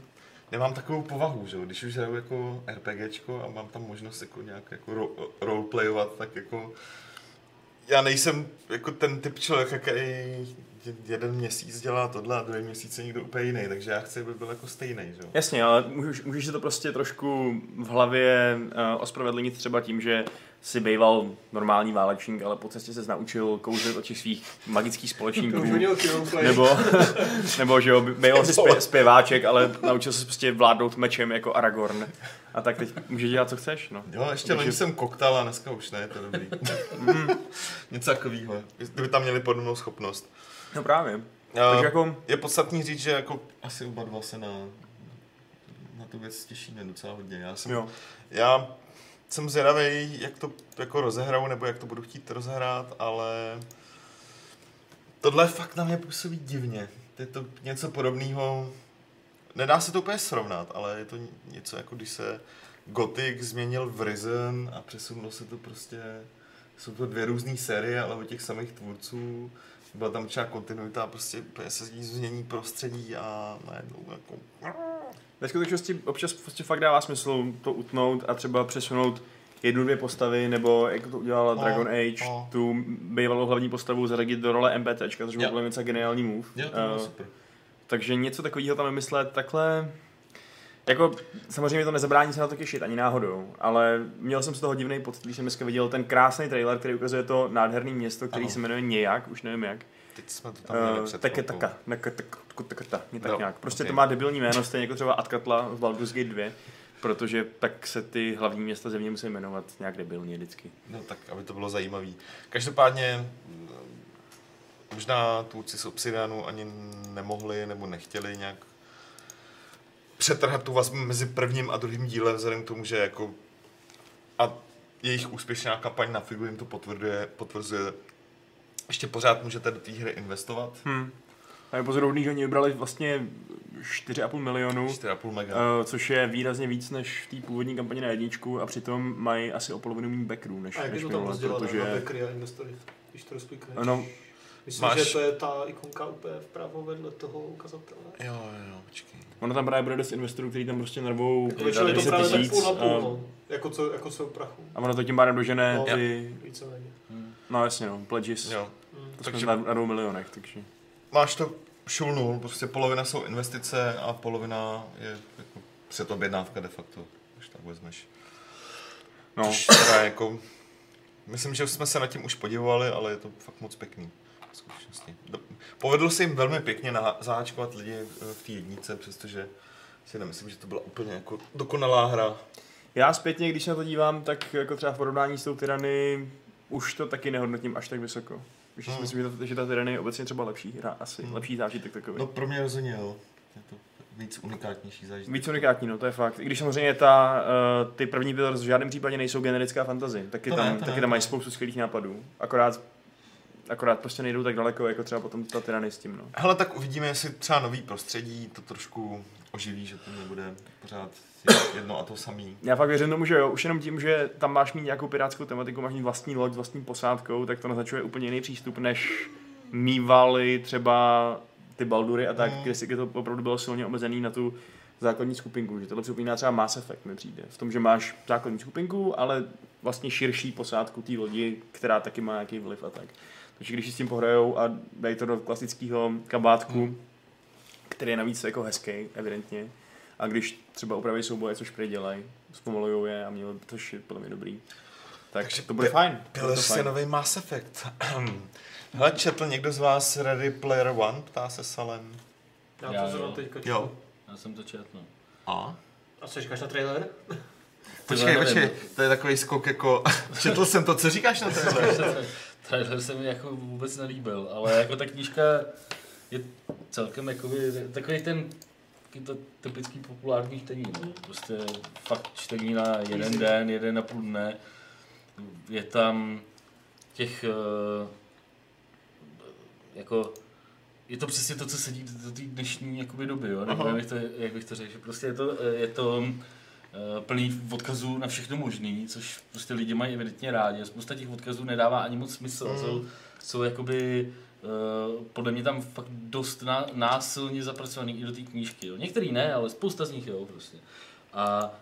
nemám takovou povahu, že když už hraju jako RPGčko a mám tam možnost jako nějak jako roleplayovat, tak jako já nejsem jako ten typ člověka, který jeden měsíc dělá tohle a druhý měsíc je někdo úplně jiný, takže já chci, aby byl jako stejný, že jo? Jasně, ale můžeš si to prostě trošku v hlavě ospravedlnit třeba tím, že si býval normální válečník, ale po cestě se naučil kouzlit od těch svých magických společníků. Nebo že jo, býval si zpěváček, ale naučil se prostě vládnout mečem jako Aragorn. A tak teď můžeš dělat, co chceš, no. Jo, ještě loni jsem koktal a dneska už ne, to je dobrý. Něco takovýho, kdyby tam měli podobnou schopnost. No právě. Takže jako je podstatný říct, že jako asi oba dva se na tu věc těšíme docela hodně. Já jsem zvědavej, jak to jako rozehraju, nebo jak to budu chtít rozehrát, ale tohle fakt na mě působí divně. Je to něco podobného, nedá se to úplně srovnat, ale je to něco jako když se Gothic změnil v Risen a přesunulo se to prostě, jsou to dvě různé série, ale od těch samých tvůrců. Byla tam třeba kontinuita, prostě se změní prostředí a najednou jako ve skutečnosti občas prostě fakt dává smysl to utnout a třeba přesunout jednu, dvě postavy, nebo jak to udělala Dragon Age, tu bývalou hlavní postavu zaradit do role MPTčka, což bylo něco geniální move. Jo, to bylo super. Takže něco takového tam vymyslet takhle. Jako, samozřejmě to nezabrání se na to těšit, ani náhodou, ale měl jsem z toho divný pocit, když jsem dneska viděl ten krásný trailer, který ukazuje to nádherný město, který se jmenuje nějak, už nevím jak. Teď jsme to tam měli před nějak. Prostě to má debilní jméno, stejně jako třeba Atkatla v Baldur's Gate 2, protože tak se ty hlavní města země musí jmenovat nějak debilně vždycky. No tak, aby to bylo zajímavý. Každopádně možná tvůrci z Obsidianu ani nemohli nebo nechtěli nějak přetrhat tu vazbu mezi prvním a druhým dílem, vzhledem k tomu, že jako a jejich úspěšná kampaň na Figu jim to potvrzuje, ještě pořád můžete do té hry investovat. A je pozorovný, že oni vybrali vlastně 4,5 milionu, 4,5 mega. Což je výrazně víc než v té původní kampani na jedničku a přitom mají asi o polovinu méně backrů než minulé, protože... A jak je to tam rozdělané na backery a investory, když to rozklikneš? No, myslím, že to je ta ikonka úplně vpravo vedle toho ukazatele. Jo, počkej. Ono tam právě bude dost investorů, kteří tam prostě narvou 10 000. Právě tak půl na půl, no. Jako svou prachu. A ono to tím pádem dožené ty... No jasně, no, pledges. To jsme na 2 milionech, takže... Máš to šulnul, prostě polovina jsou investice a polovina je jako předobjednávka de facto, když tak vezmeš. No. Což teda jako, myslím, že jsme se nad tím už podívali, ale je to fakt moc pěkný. Povedlo se jim velmi pěkně zaháčkovat lidi v té jednice, přestože si nemyslím, že to byla úplně jako dokonalá hra. Já zpětně, když na to dívám, tak jako třeba v porovnání s tou Tyranny už to taky nehodnotím až tak vysoko. Myslím, že ta Tyranny je obecně třeba lepší hra, asi lepší zážitek takový. No pro mě rozhodně jo, je to víc unikátnější zážitek. Víc unikátní, no to je fakt. I když samozřejmě ty první byly v žádném případě nejsou generická fantazie, taky tam mají spoustu skvělých nápadů, akorát prostě nejdou tak daleko, jako třeba potom ta Tyranny s tím, no. Hele, tak uvidíme, jestli třeba nový prostředí to trošku oživí, že to nebude pořád jedno a to samý. Já fakt věřím tomu, že jo, už jenom tím, že tam máš mít nějakou pirátskou tematiku, máš mít vlastní loď s vlastní posádkou, tak to naznačuje úplně jiný přístup, než mývaly třeba ty Baldury a tak, kde to opravdu bylo silně omezený na tu základní skupinku, že tohle připomíná třeba Mass Effect mi přijde, v tom, že máš základní skupinku, ale vlastně širší posádku té lodi, která taky má nějaký vliv a tak. Takže když si s tím pohrajou a dají to do klasického kabátku, který je navíc jako hezký, evidentně, a když třeba upraví souboje, což prý dělají, zpomalujou je a mělo to shit, podle mě dobrý. Takže to bude fajn. Byl se nový Mass Effect. Hele, četl někdo z vás Ready Player One? Ptá se Salem. Já to zrovna teďka četl. Já jsem to četl. A co říkáš na trailer? Počkej, to je takový skok jako... Četl jsem to, co říkáš na trailer? Trailer se mi jako vůbec nelíbil, ale jako ta knížka je celkem jakoby, takový ten typický populární čtení, no. Prostě fakt čtení na jeden den, jeden a půl dne. Je tam těch, jako, je to přesně to, co sedí do té dnešní jakoby doby, jo? Nebo jak bych to řekl, prostě je to plný odkazů na všechno možný, což prostě lidi mají evidentně rádi. Spousta těch odkazů nedává ani moc smysl, jsou jakoby... podle mě tam fakt dost násilně zapracovaný i do té knížky. Jo. Některý ne, ale spousta z nich jo prostě. A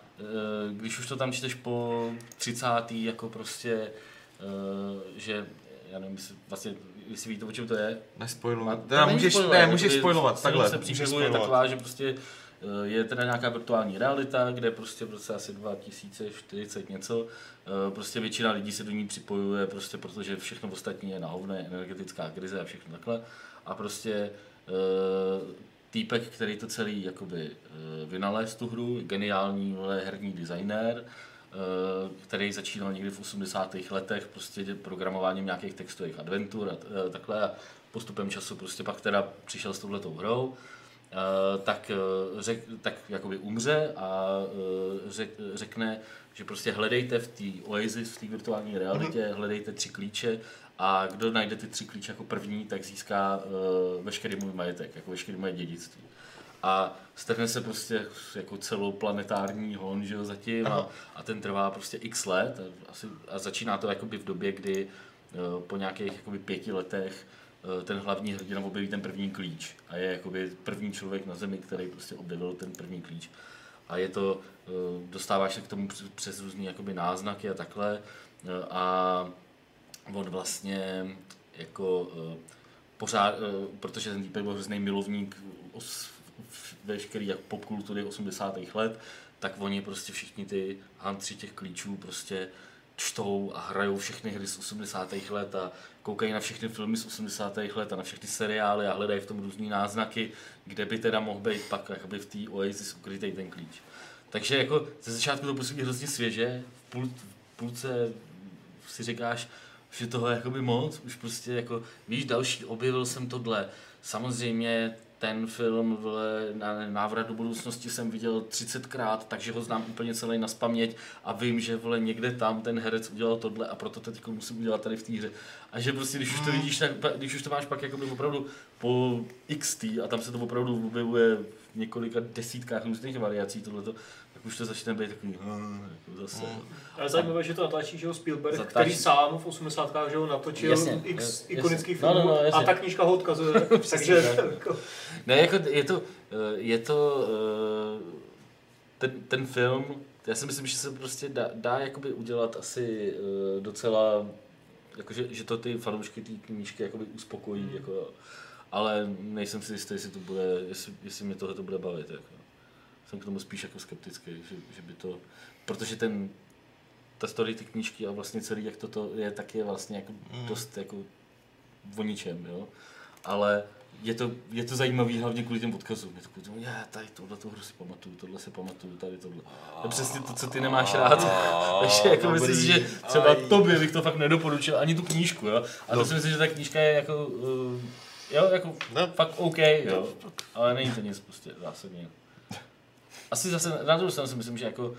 když už to tam čteš po 30. jako prostě, že já nevím, jestli víte, o čem to je. Nespoilovat. Můžeš spoilovat, takhle. Je taková, že prostě je teda nějaká virtuální realita, kde prostě v roce asi 2040 něco, prostě většina lidí se do ní připojuje, prostě protože všechno ostatní je na hovno, energetická krize a všechno takhle. A prostě týpek, který to celý jakoby vynalez tu hru, geniální herní designér, který začínal někdy v 80. letech prostě programováním nějakých textových adventur a takhle a postupem času prostě pak teda přišel s touhletou hrou. Tak jakoby umře a řekne, že prostě hledejte v té Oasis, v té virtuální realitě, hledejte 3 klíče a kdo najde ty 3 klíče jako první, tak získá veškerý můj majetek, jako veškerý moje dědictví. A strhne se prostě jako celoplanetární hon, že jo, zatím a ten trvá prostě x let a začíná to jakoby v době, kdy po nějakých jakoby 5 letech ten hlavní hrdina objeví ten první klíč a je jakoby první člověk na Zemi, který prostě objevil ten první klíč. A je to, dostáváš se k tomu přes různý jakoby náznaky a takhle a on vlastně jako pořád, protože ten týpek byl hrozný milovník veškerý jak popkultury 80. let, tak oni prostě všichni ty hantři těch klíčů prostě čtou a hrajou všechny hry z 80. let a koukají na všechny filmy z 80. let a na všechny seriály a hledají v tom různý náznaky, kde by teda mohl být pak jakoby v té Oasis ukrytej ten klíč. Takže jako ze začátku to působí hrozně svěže, v půlce si říkáš, že toho je jakoby moc, už prostě jako víš, další, objevil jsem tohle, samozřejmě ten film na Návrat do budoucnosti jsem viděl 30krát, takže ho znám úplně celý nazpaměť a vím, že někde tam ten herec udělal tohle a proto to teď musím udělat tady v té hře. A že prostě, když už to vidíš, tak, když už to máš pak jakoby opravdu po XT a tam se to opravdu objevuje v několika desítkách různých variací tohleto, tak už to začne být takový jako zase. Ale zajímavé, že to natlačí, že ho Spielberg, který sám v 80kách, že ho natočil jasně, x ikonických filmů a ta knížka ho odkazuje. Takže ne, jako je to ten film, já si myslím, že se prostě dá jakoby udělat asi docela, jakože, že to ty fanoušky té knížky jakoby uspokojí, jako, ale nejsem si jistý, jestli to bude, jestli mě tohle to bude bavit. Jako. Jsem k tomu spíš jako skeptický, že by to, protože ta story ty knížky a vlastně celý, jak to je, tak je vlastně jako dost jako o ničem, jo. Ale je to zajímavý hlavně kvůli těm odkazům. Je to kvůli tomu, tady tohleto hru si pamatuju, tohle se pamatuju, tady tohle. To je přesně to, co ty nemáš rád. Takže jako myslím, že třeba tobě bych to fakt nedoporučil, ani tu knížku, jo. A to si myslím, že ta knížka je jako, jo, jako fakt OK, jo. Ale není to nic prostě zásadně. Asi zase na druhou stranu si myslím, že jako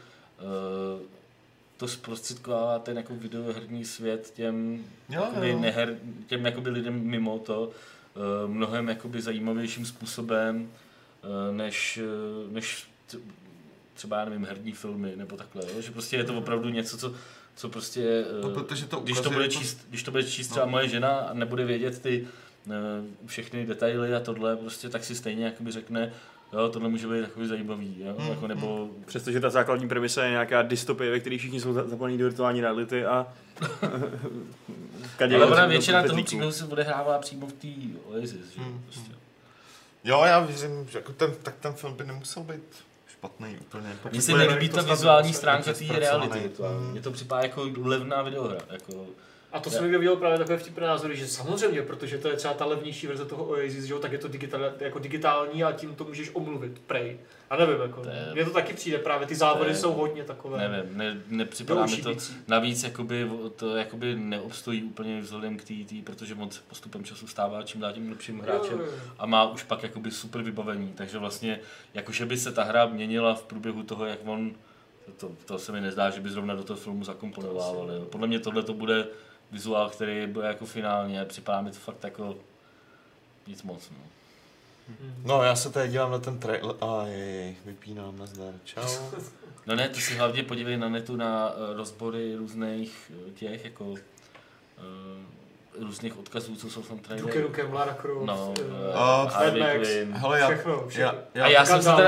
to zprostředkovává ten jako videoherní svět těm, jakoby těm jakoby lidem mimo to mnohem jakoby zajímavějším způsobem, než třeba, já nevím, herní filmy nebo takhle, jo? Že prostě je to opravdu něco, co prostě, když to bude číst třeba moje žena a nebude vědět ty všechny detaily a tohle, prostě tak si stejně jakoby řekne, jo, tohle může být takový zajímavý, jo? Jako nebo... Přestože ta základní premisa je nějaká dystopie, ve které všichni jsou zapojený do virtuální reality a... Ale většina toho příběhu se odehrává přímo v té Oasis, že? Prostě. Jo, já věřím, že jako ten film by nemusel být špatný úplně. Mně se nelíbí ta vizuální stránka té reality. Mně to připadá jako levná videohra. Jako... A to jsem viděl právě takové vtipné názory, že samozřejmě, protože to je třeba ta levnější verze toho Oasis, že jo, tak je to jako digitální a tím to můžeš omluvit, Prey. A nevím, jako, mně to taky přijde právě, ty závody jsou hodně takové. Nevím, nepřipadá mi to, navíc jakoby neobstojí úplně vzhledem k tý, protože on se postupem času stává čím dál tím lepším hráčem a má už pak jakoby super vybavení, takže vlastně, jakože by se ta hra měnila v průběhu toho, jak on, to se mi nezdá, že by zrovna do toho filmu zakomponovávali. Podle mě tohle to bude vizuál, který byl jako finálně, připadá mi to fakt jako nic moc, no. No, já se tady dívám na ten trailer, vypínám, nazdar, čau. No ne, ty si hlavně podívej na netu na rozbory různých těch, jako různých odkazů, co jsou v tom traileru. Duke Nukem, Lara Croft, všechno.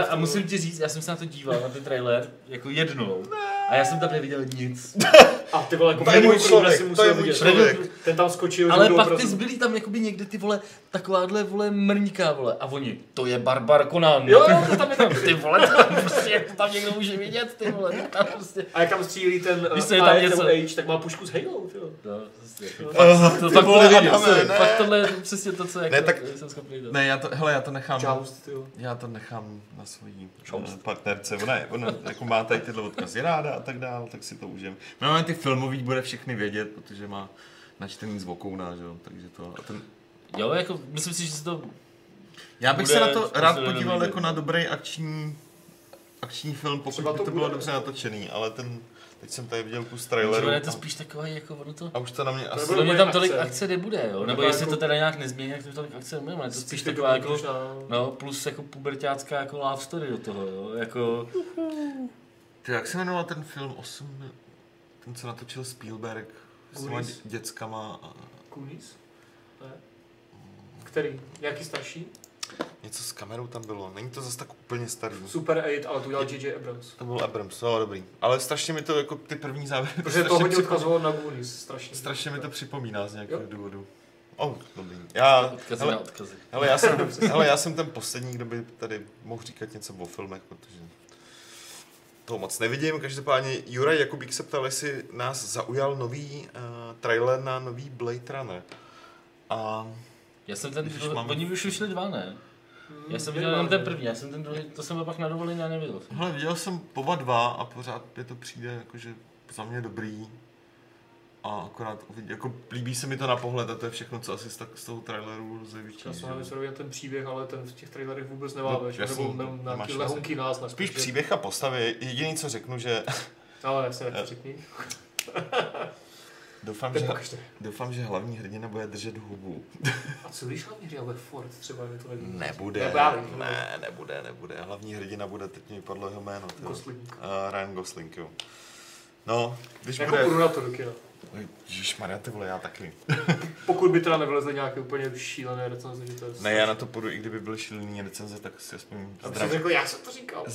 A musím ti říct, já jsem se na to díval, na ten trailer, jako jednou. A já jsem tam neviděl nic. A ty vole, jako to je můj člověk. Ten tam skočil. Ale pak ty zbylí tam jakoby někde ty vole, takováhle vole mrníká vole. A oni, to je Barbar Conan. Jo, to tam je tak. Ty vole, tam prostě, tam někdo může vidět, ty vole. Tam prostě. A jak tam střílí ten Age, tak má pušku s Halo, ty vole. To tak vole neviděl. Fakt tohle je přesně to, co jsem schopný. Ne, já to nechám. Já to nechám na svojí partnerce. Ona jako má tady tyhle odkazy ráda a tak dál, tak si to užijeme. Máme ty filmový, bude všechny vědět, protože má načtený z Vokouna, že jo, takže to... Jo, jako myslím si, že se to... Já bych se na to rád podíval jako na dobrý akční film, pokud by to bylo dobře natočený, ale ten... Teď jsem tady viděl kus traileru. Je to spíš takový, jako ono to... A už to na mě asi... Pro mě tam tolik akce nebude, jo? Nebo jestli to teda nějak nezmění, jak to tolik akce nebude, ale je to spíš taková jako... No, plus jako puberťácká jako love story do toho, jo? Jako... Ty, jak se jmenoval ten film 8, ten co natočil Spielberg s těma dětskama a... Kunis? Ne. Který? Nějaký starší? Něco s kamerou tam bylo, není to zase tak úplně starý. Super 8, ale to udělal J.J. Abrams. To byl Abrams, no dobrý. Ale strašně mi to jako ty první závěry... Protože to hodně odkazovalo na Kunis, strašně. Strašně mi to připomíná z nějakého důvodu. Dobrý. Odkazy. Já jsem ten poslední, kdo by tady mohl říkat něco o filmech, protože... To moc nevidím, každopádně Juraj Jakubík se ptal, jestli nás zaujal nový trailer na nový Blade Runner. A já jsem ten druhý, oni už vyšli dva, ne? Já jsem viděl jenom ten první, já jsem ten druhý, to jsem pak na dovolení a neviděl. Hele, viděl jsem oba dva a pořád mi to přijde jakože za mě dobrý. A akorát jako líbí se mi to na pohled a to je všechno, co asi z toho traileru lze vyčíst. Já jsem nevěděl ten příběh, ale ten v těch trailerech vůbec nemáme, že nebo na ty lehonký náznak. Spíš příběh a postavy, jediný co řeknu, že... Ale jasně, tak to řekni. Doufám, že hlavní hrdina bude držet hubu. A co víš, hlavní hrdina bude Ford, třeba to nevím. Nebude. Hlavní hrdina bude, teď mi padlo jeho jméno. Gosling. Ryan Gosling, jo. No, když jako bude... Ježišmarja, ty vole, já taky. Pokud by teda nevylezly nějaké úplně šílené recenze, že to je... Ne, já na to půjdu, i kdyby byly šílený recenze, tak si aspoň... Já jsem to říkal.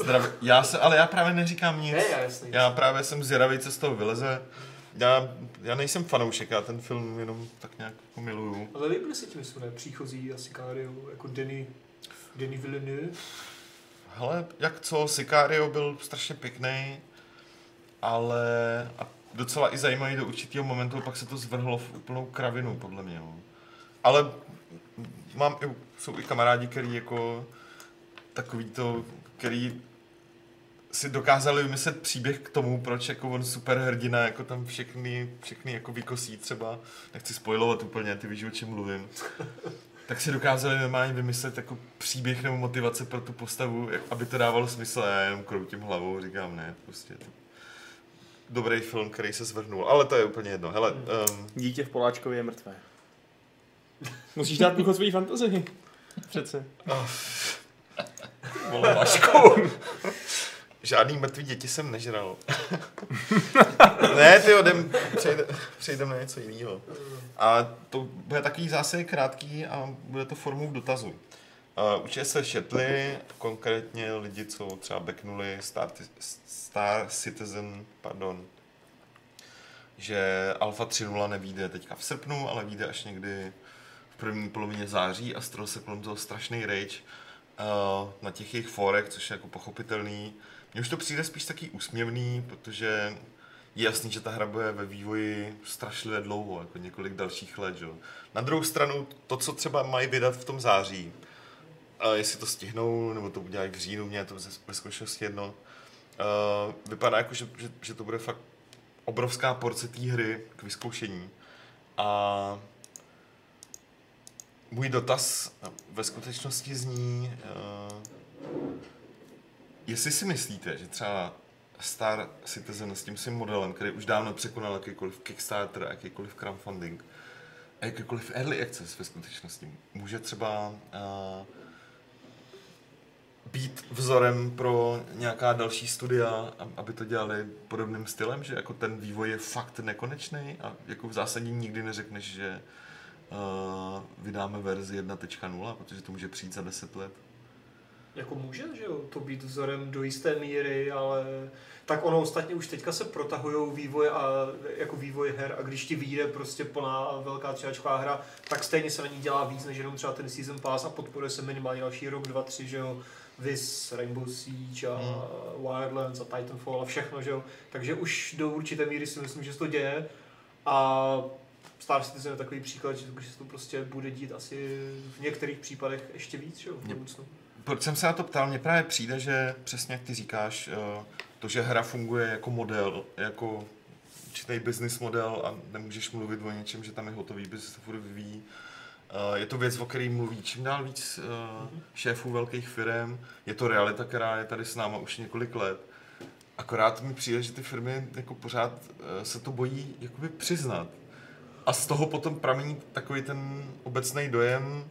Ale já právě neříkám nic. Ne, já právě jsem zvědavý, co z toho vyleze. Já nejsem fanoušek, já ten film jenom tak nějak miluju. Ale líbily se tím, jsou příchozí a Sicario, jako Denis Villeneuve. Hele, jak co, Sicario byl strašně pěkný, ale... docela i zajímavý do určitého momentu, pak se to zvrhlo v úplnou kravinu, podle mě. No. Ale jsou i kamarádi, který jako takový to, který si dokázali vymyslet příběh k tomu, proč jako on superhrdina jako tam všechny jako vykosí třeba. Nechci spoilovat úplně, ty víš, o čem mluvím. Tak si dokázali normálně vymyslet jako příběh nebo motivace pro tu postavu, aby to dávalo smysl. Já jenom kroutím hlavou, říkám ne, prostě dobrý film, který se zvrhnul, ale to je úplně jedno. Hele, Dítě v Poláčkově je mrtvé. Musíš dát půchod svojí fantazii. Přece. Vole, Vašku. Žádný mrtvý děti jsem nežral. Ne, ty přejdem na něco jiného. A to bude takový zase krátký a bude to formou dotazu. Určitě se šetli, konkrétně lidi, co třeba backnuli Star Citizen, pardon, že Alpha 3.0 nevyjde teďka v srpnu, ale vyjde až někdy v první polovině září a strhl se kolem toho strašný rage na těch jejich fórech, což je jako pochopitelný. Mně už to přijde spíš taky úsměvný, protože je jasný, že ta hra bude ve vývoji strašlivě dlouho, jako několik dalších let. Jo. Na druhou stranu to, co třeba mají vydat v tom září, a jestli to stihnou, nebo to udělají v říjnu, mě je to bez zkušenosti jedno. Vypadá jako, že to bude fakt obrovská porce té hry k vyzkoušení. A můj dotaz ve skutečnosti zní, jestli si myslíte, že třeba Star Citizen s tím svým modelem, který už dávno překonal jakýkoliv Kickstarter, jakýkoliv crowdfunding, a jakýkoliv early access ve skutečnosti, může třeba být vzorem pro nějaká další studia, aby to dělali podobným stylem, že jako ten vývoj je fakt nekonečný a jako v zásadě nikdy neřekneš, že vydáme verzi 1.0, protože to může přijít za 10 let. Jako může, že jo, to být vzorem do jisté míry, ale tak ono ostatně už teďka se protahujou vývoj a jako vývoj her a když ti vyjde prostě plná velká třiáčková hra, tak stejně se na ní dělá víc než jenom třeba ten season pass a podporuje se minimálně další rok, dva, tři, že jo, Viz, Rainbow Siege a Wildlands a Titanfall a všechno, že jo, takže už do určité míry si myslím, že se to děje a Star Citizen je takový příklad, že se to prostě bude dít asi v některých případech ještě víc, že jo, v budoucnu. Proč jsem se na to ptal, mně právě přijde, že přesně jak ty říkáš, to, že hra funguje jako model, jako určitý business model a nemůžeš mluvit o něčem, že tam je hotový, by se to furt vyvíjí. Je to věc, o které mluví čím dál víc šéfů velkých firm, je to realita, která je tady s náma už několik let. Akorát mi přijde, že ty firmy jako pořád se to bojí jakoby přiznat. A z toho potom pramení takový ten obecný dojem,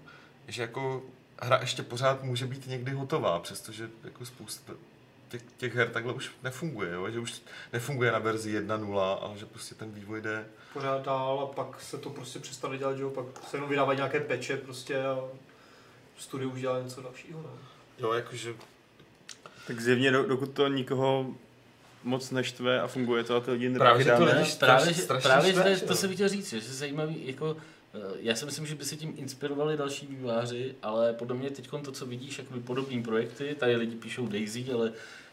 že jako hra ještě pořád může být někdy hotová, přestože jako spousta těch her takhle už nefunguje, jo? Že už nefunguje na verzi 1.0, ale že prostě ten vývoj jde pořád dál a pak se to prostě přestane dělat, že jo? Pak se jenom vydávají nějaké patche prostě a studiu už dělá něco dalšího, ne? Jo, jakože... Tak zjevně, dokud to nikoho moc neštve a funguje to a ty lidi neprachádáme. Právě to jsem chtěl říct, že je zajímavý, jako... Já si myslím, že by se tím inspirovali další vývojáři, ale podle mě teď to, co vidíš, jakoby podobné projekty, tady lidi píšou Daisy, ale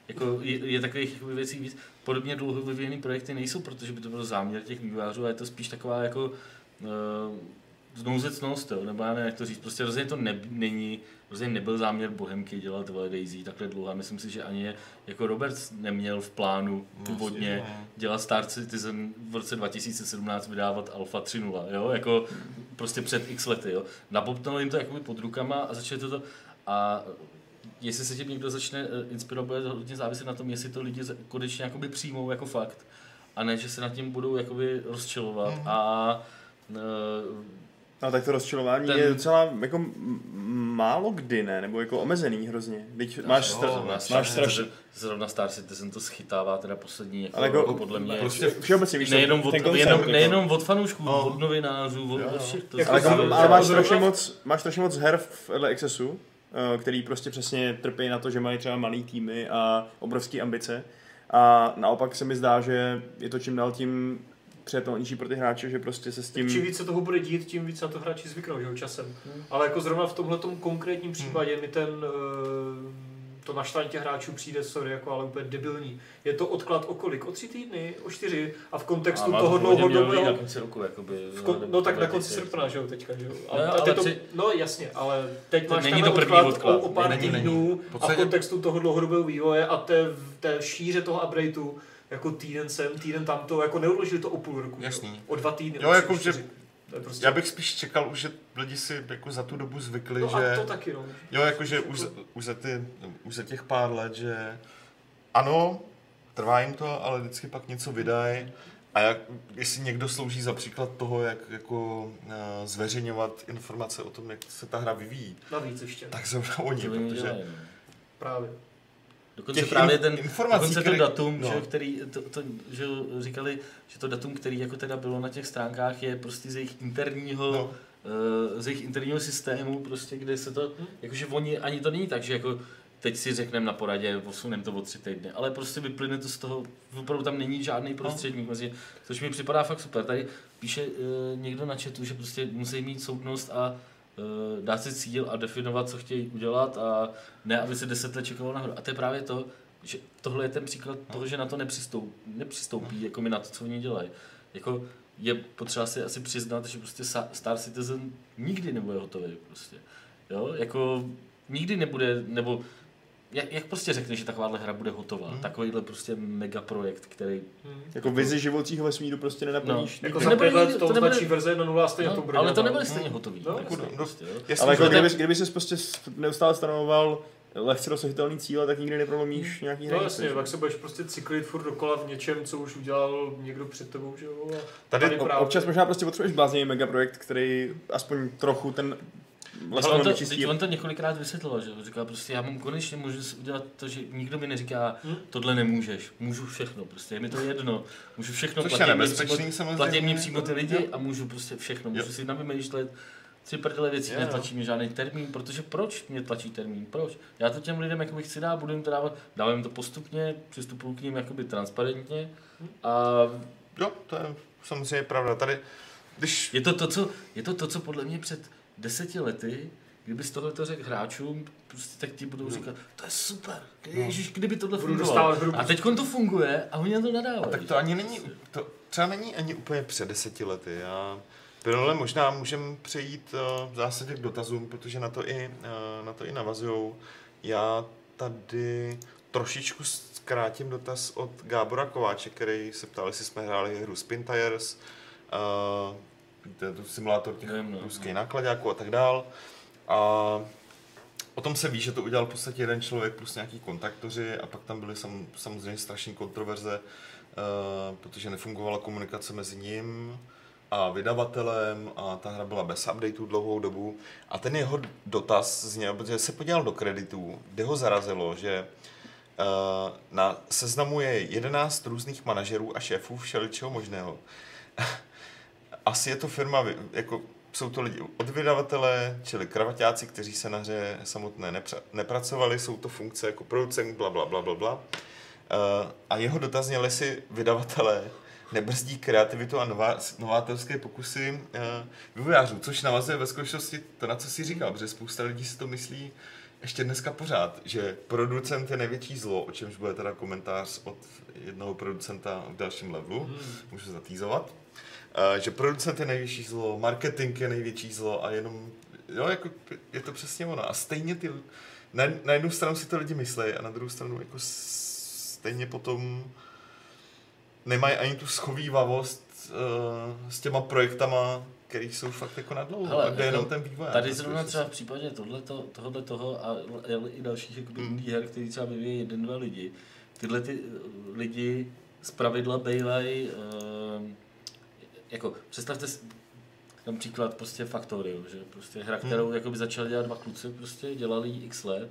jako je takových věcí víc, podobně dlouho vyvíjené projekty nejsou, protože by to byl záměr těch vývojářů a je to spíš taková jako znouzecnost, nebo já nevím, jak to říct, prostě rozhodně to není, rozhodně nebyl záměr Bohemky dělat Daisy takhle dlouho, myslím si, že ani jako Roberts neměl v plánu původně dělat Star Citizen v roce 2017 vydávat Alpha 3.0, jo, jako prostě před x lety, jo. Napoptalo jim to jakoby pod rukama a začali to a jestli se tím někdo začne inspirovat, bude hodně záviset na tom, jestli to lidi konečně jakoby přijmou jako fakt a ne, že se nad tím budou jakoby rozčilovat a no tak to rozčilování je docela jako málo kdy, ne? Nebo jako omezený hrozně. Zrovna Star Citizen to schytává teda poslední jako podle mě. Prostě všeobecně víš, nejenom od fanoušků, od novinářů, od všech. Ale máš strašně moc her v Excessu, který prostě přesně trpí na to, že mají třeba malý týmy a obrovské ambice. A naopak se mi zdá, že je to čím dál tím přijatelnější pro ty hráče, že prostě se s tím... Čím více toho bude dít, tím víc na to hráči zvyknou, že časem. Ale jako zrovna v tomhletom konkrétním případě mi ten... to naštvání těch hráčů přijde, sorry, jako ale úplně debilní. Je to odklad o kolik? O 3 týdny? O 4? A v kontextu toho dlouhodobého... na konci roku, jakoby... No tak na konci srpna, že jo, teďka, že jo. No jasně, ale teď máš tenhle odklad o pár týdnů a v kontextu toho dlouhodobého vývoje a té šíře toho updateu jako týden sem, týden tamto, jako neodložili to o půl roku, jasný. O 2 týdny. Jo, jako že prostě... Já bych spíš čekal už, že lidi si jako za tu dobu zvykli, no, že... No to taky, no. Jo, jakože už za těch pár let, že ano, trvá jim to, ale vždycky pak něco vydají. A jak, jestli někdo slouží za příklad toho, jak jako zveřejňovat informace o tom, jak se ta hra vyvíjí. Navíc ještě. Tak zrovna oni, protože... Právě. Dokonce právě ten datum, no. Že říkali, že to datum, který jako teda bylo na těch stránkách, je prostě z jejich interního, systému, prostě, kde se to, jakože oni, ani to není tak, že jako teď si řekneme na poradě, posuneme to o 3 týdny, ale prostě vyplyne to z toho, opravdu tam není žádný prostředník, což mi připadá fakt super. Tady píše někdo na chatu, že prostě musí mít soudnost a dát si cíl a definovat, co chtějí udělat a ne, aby se 10 let čekalo nahoru. A to je právě to, že tohle je ten příklad toho, že na to nepřistoupí, jako mi na to, co oni dělají. Jako je potřeba si asi přiznat, že prostě Star Citizen nikdy nebude hotový prostě. Jo? Jako nikdy nebude, nebo jak prostě řekneš, že takováhle hra bude hotová? Takovýhle prostě megaprojekt, který... Jako vizi živocího vesmíru prostě nenaplníš. No. Jako za 5 let to označí verze 1.0 a stejně to bude. Ale to nebude stejně hotový. No, jako prostě, ale jako kdyby ses prostě neustále stanovoval lehce dosažitelný cíle, tak nikdy neprolomíš nějaký hry. No jasně, tak se budeš prostě cyklit furt dokola v něčem, co už udělal někdo před tebou, že jo? Tady občas možná prostě potřebuješ blázněný megaprojekt, který aspoň trochu ten... On to několikrát vysvětlil, že říká prostě já mám konečně možnost udělat to, že nikdo mi neříká, tohle nemůžeš, můžu všechno, prostě je mi to jedno, můžu všechno, platí mě přímo ty lidi a můžu prostě všechno, můžu si navymýšlet 3 prdele věcí, netlačí mě žádný termín, protože proč mě tlačí termín, proč? Já to těm lidem jakoby chci dát, budu jim to dávat, dávám to postupně, přistupuju k ním jakoby transparentně a... Jo, to je samozřejmě pravda, tady, když... Je to, co podle mě před 10 lety, kdybys tohleto řekl hráčům, prostě tak ti budou říkat, to je super, ježiš, kdyby tohle fungovalo. A teďkon to funguje a oni na to nadávají. Tak to ani není, to třeba není ani úplně před 10 lety. Ale možná můžeme přejít v zásadě k dotazům, protože na to i navazujou. Já tady trošičku zkrátím dotaz od Gábora Kováče, který se ptal, jestli jsme hráli hru Spin Tires, ten simulátor těch ruských nákladáků a tak dál. A o tom se ví, že to udělal v podstatě jeden člověk plus nějaký kontaktoři a pak tam byly samozřejmě strašné kontroverze, protože nefungovala komunikace mezi ním a vydavatelem a ta hra byla bez updateů dlouhou dobu. A ten jeho dotaz zněl, protože se podíval do kreditů, kde ho zarazilo, že na seznamu je 11 různých manažerů a šéfů všeličeho možného. Asi je to firma, jako jsou to lidi od vydavatele, čili kravaťáci, kteří se na hře samotné nepracovali, jsou to funkce jako producent, blablabla. A jeho dotaz zněl, jestli vydavatelé nebrzdí kreativitu a novátorské pokusy vývojářů, což navazuje ve skutečnosti to, na co jsi říkal, protože spousta lidí si to myslí, ještě dneska pořád, že producent je největší zlo, o čemž bude teda komentář od jednoho producenta v dalším levelu, můžu zatýzovat, že producent je největší zlo, marketing je největší zlo a jenom, jo, jako je to přesně ono. A stejně ty, na jednu stranu si to lidi myslejí a na druhou stranu jako stejně potom nemají ani tu schovývavost s těma projektama, který jsou fakt jako na dlouho, ale kde jenom ten vývoj. Tady zrovna třeba v případě tohoto a i dalších indie her, který třeba vyvíjí jeden, dva lidi, tyhle ty lidi zpravidla bývají, jako představte si tam příklad prostě Factorio, že prostě hra, kterou jakoby začali dělat dva kluci, prostě dělali ji x let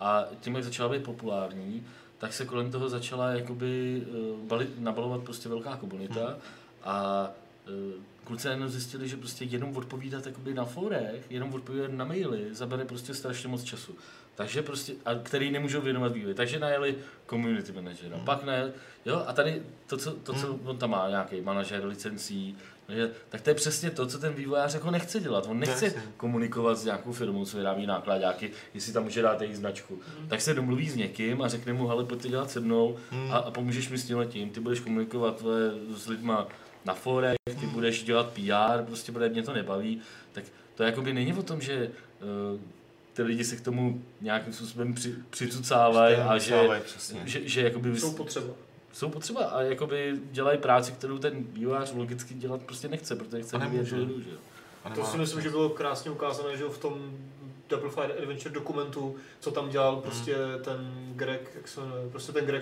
a tím, jak začala být populární, tak se kolem toho začala jakoby nabalovat prostě velká komunita a kluci jenom zjistili, že prostě jenom odpovídat na forech, jenom odpovídat na maily, zabere prostě strašně moc času. Takže prostě, a který nemůžou věnovat vývoji. Takže najeli community manažera, pak najeli, jo, a tady to, co on tam má, nějaký manažer licencí, tak to je přesně to, co ten vývojář jako nechce dělat. On nechce komunikovat s nějakou firmou, co vyrábí nákladáky, jestli tam může dát její značku. Tak se domluví s někým a řekne mu, hele, pojď to dělat se mnou a pomůžeš mi s tím, ty budeš komunikovat s lidma na forech, ty budeš dělat PR, prostě bude, mě to nebaví, tak to jakoby není o tom, že ty lidi se k tomu nějakým způsobem přicucávají a že jakoby jsou potřeba a jakoby dělají práci, kterou ten bývář logicky dělat prostě nechce, protože chce vyvíjet lidu, že jo. To si myslím, že bylo krásně ukázané, že v tom Double Fire Adventure dokumentu, co tam dělal prostě ten Greg,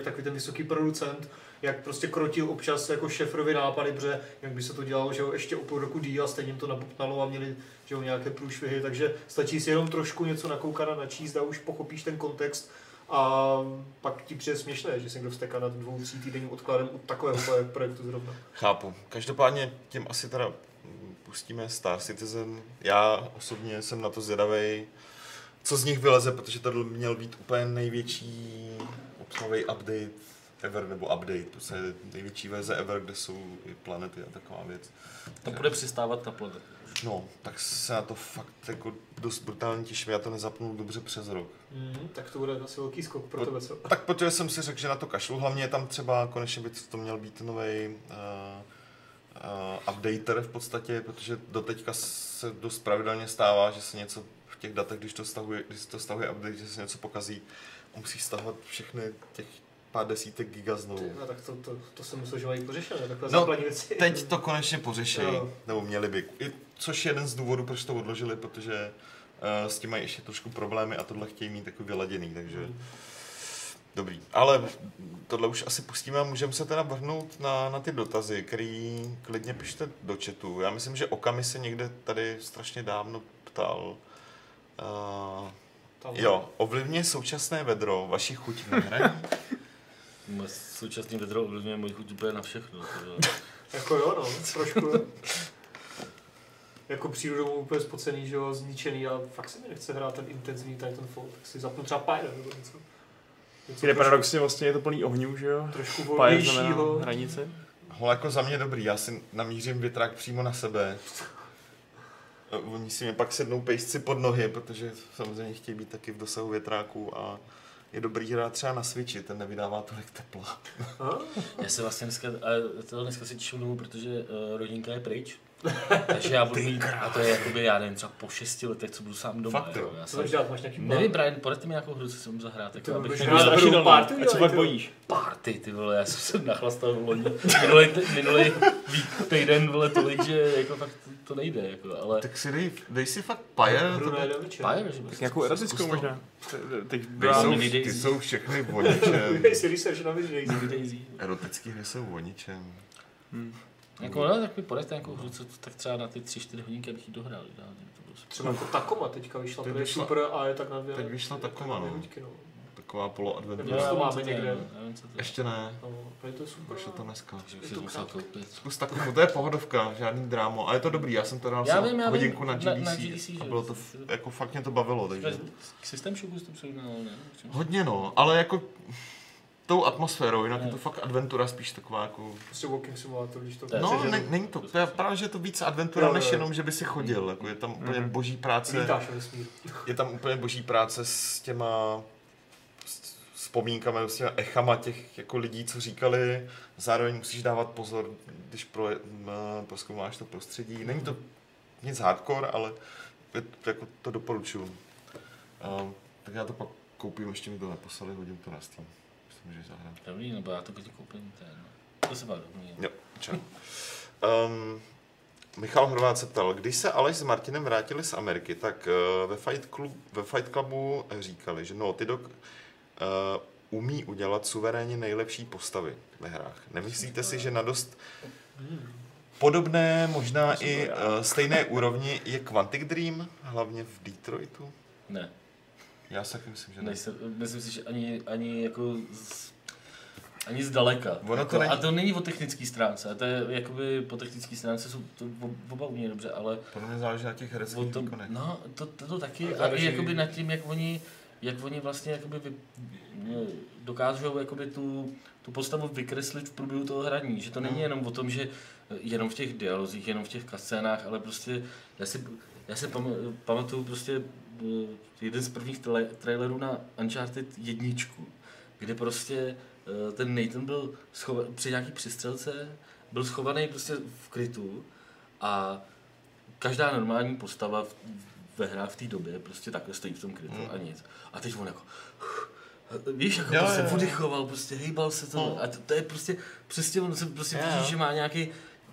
takový ten vysoký producent, jak prostě krotil občas jako šefrovi nápady, protože jak by se to dělalo, že jo, ještě o půl roku díl a stejně to napopnalo a měli, že jo, nějaké průšvihy, takže stačí si jenom trošku něco nakoukat a načíst a už pochopíš ten kontext a pak ti přijde směšné, že si někdo vzteká nad 2-3 týdenním odkladem u takového projektu zrovna. Chápu. Každopádně tím asi teda pustíme Star Citizen. Já osobně jsem na to zvědavej, co z nich vyleze, protože tohle měl být úplně největší obsahový update ever, nebo update, protože největší verze ever, kde jsou i planety a taková věc. To bude přistávat na planetu. No, tak se na to fakt jako dost brutálně těším, já to nezapnul dobře přes rok. Tak to bude asi velký skok pro tebe, co? Tak protože jsem si řekl, že na to kašlu, hlavně tam třeba konečně by to měl být novej updater v podstatě, protože doteďka se dost pravidelně stává, že se něco v těch datech, když se to stahuje update, že se něco pokazí a musí stahovat všechny těch pár desítek giga znovu. No tak to jsem myslel, že mají pořešené, takové základní věci. Teď to konečně pořešej, nebo měli by. Což je jeden z důvodů, proč to odložili, protože s tím mají ještě trošku problémy a tohle chtějí mít takový vyladěný, takže dobrý. Ale tohle už asi pustíme a můžeme se teda vrhnout na ty dotazy, který klidně pište do chatu. Já myslím, že Okami se někde tady strašně dávno ptal. Jo, ovlivňuje současné vedro vaši chuť na hraní? Současný vedro ovlivňuje moji chuť úplně na všechno. Jako jo, no, trošku. Jako přijdu domů úplně spocený, že jo, zničený a fakt se mi nechce hrát ten intenzivní Titanfall, tak si zapnu třeba Pyre nebo něco. Kde paradoxně vlastně je to plný ohňů, že jo? Trošku volnějšího. Hranice. Hele, jako za mě dobrý, já si namířím větrák přímo na sebe. Oni si mě pak sednou pejsci pod nohy, protože samozřejmě chtějí být taky v dosahu větráku a je dobrý hrát třeba na Switchi, ten nevydává tolik tepla. Já se vlastně dneska si těším domů, protože rodinka je pryč. Takže já budu mít, a to je jakoby, já nevím, třeba po 6 letech, co budu sám doma. Fakt jo. Co budeš dělat, máš nějaký plán? Nevím, Brian, poradte mi nějakou hru, co si můžu zahrát. Ty budeš hrát hru party, a co pak bojíš? Party, ty vole, já jsem se nachlastal v loni. Minulý týden, vole, tolik, že jako fakt to nejde, jako, ale... Tak si dej si fakt Pyre, že tak nějakou erosickou možná. Ty jsou všechny voničem. Dej si research na Vidaisy. Erotický hry jsou voničem. Jako, no, tak mi poradíte nějakou hru, co tak třeba na ty 3-4 hodinky bych ji dohrál. Třeba jako Takoma teďka vyšla, to je super a je tak na dvě. Teď vyšla Takoma, no. Taková poloadventura. To máme někde. Ještě ne. To je super. Vyšlo to dneska. Zkus Takomu, to je pohodovka, žádný drámo. A je to dobrý, já jsem to dal hodinku na GDC a bylo to, jako fakt mě to bavilo, takže... System Shocku jste přednal, ne? Hodně, no, ale jako... tou atmosférou, jinak je to fakt adventura spíš taková jako... Prostě walking simulator, když to... No, není to, to je právě, že je to víc adventura, než jenom, že by si chodil, jako je tam úplně boží práce... Lítáš ve smíru. Je tam úplně boží práce s těma... vzpomínkami, s těma echama těch jako lidí, co říkali, zároveň musíš dávat pozor, když prozkoumáš to prostředí. Není to nic hardcore, ale jako to doporučuju. Tak já to pak koupím, ještě mi to neposlali, hodím to na Steam. Můžeš zahrát. Dobrý, nebo já to když koupím, to se bavím. Jo, čau. Michal Hrvát se ptal, když se Aleš s Martinem vrátili z Ameriky, tak ve Fight Clubu říkali, že Naughty Dog umí udělat suverénně nejlepší postavy ve hrách. Nemyslíte si, že na dost podobné, možná i stejné úrovni je Quantic Dream, hlavně v Detroitu? Ne. Já si myslím, že ne. Myslím si, že ani jako ani zdaleka. Jako, a to není o technické stránce, a to je jakoby po technické stránce jsou to oba umějí dobře, ale... Podle mě záleží na těch hereckých výkonech. No, to taky, ale i jakoby nad tím, jak oni vlastně jakoby dokážou jakoby tu postavu vykreslit v průběhu toho hraní, že to není jenom o tom, že jenom v těch dialozích, jenom v těch scénách, ale prostě já si pamatuju prostě jeden z prvních trailerů na Uncharted 1, kde prostě ten Nathan byl při nějaký přistřelce, byl schovaný prostě v krytu a každá normální postava ve hrách v té době prostě takhle stojí v tom krytu a nic. A teď on jako... Víš, jako prostě odechoval, prostě hejbal se to a to je prostě... Přesně on se prostě vidí, že má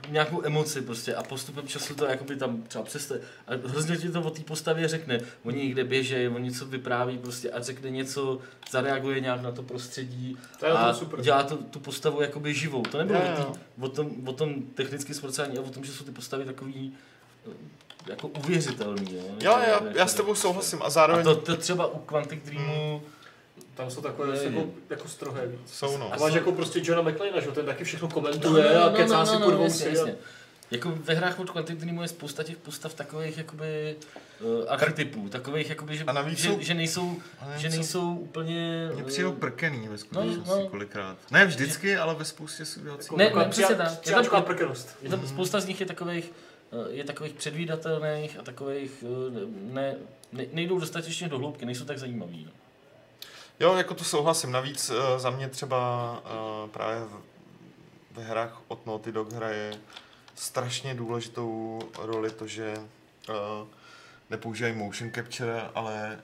nějakou emoci prostě a postupem času to jakoby tam třeba přeste... A hrozně ti to o té postavě řekne. Oni někde běžejí, on něco vypráví prostě a řekne něco, zareaguje nějak na to prostředí a dělá tu postavu jakoby živou. To nebylo o tom technickém zpracování a o tom, že jsou ty postavy takový... jako uvěřitelný, jo? Já s tebou souhlasím a zároveň... A to třeba u Quantic Dreamu... Tam jsou takové jako strohé víc. Jsou no. A máš jako prostě Johna McClane, že ten taky všechno komentuje a kecá si kurvou jasně. Jako ve hrách od Quantic Dreamu je spousta těch postav takových jakoby archetypů, takových jakoby, že nejsou úplně... Mě přijel prkený ve skutečnosti kolikrát. Ne vždycky, ale ve spoustě situací. Ne, přesně tak. Spousta z nich je takových... Je takových předvídatelných a takových nejdou dostatečně do hloubky, nejsou tak zajímavý. No. Jo, jako to souhlasím. Navíc za mě třeba právě ve hrách od Naughty Dog hraje strašně důležitou roli to, že nepoužívají motion capture, ale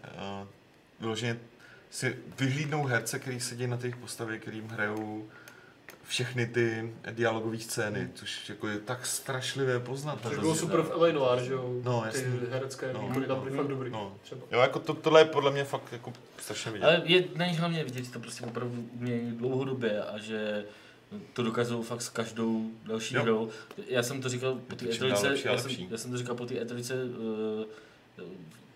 vyloženě si vyhlídnou herce, který sedí na těch postavě, kterým hrajou všechny ty dialogové scény, což jako je tak strašlivě poznat. To bylo super v LA Noir, že jo? No, jasně. Ty herecké výkony tam byly fakt dobrý. Jo, jako tohle je podle mě fakt jako strašně vidět. Ale není hlavně vidět, že to prostě opravdu umějí dlouhodobě a že to dokazují fakt s každou další hrou. Já jsem to říkal po té E3,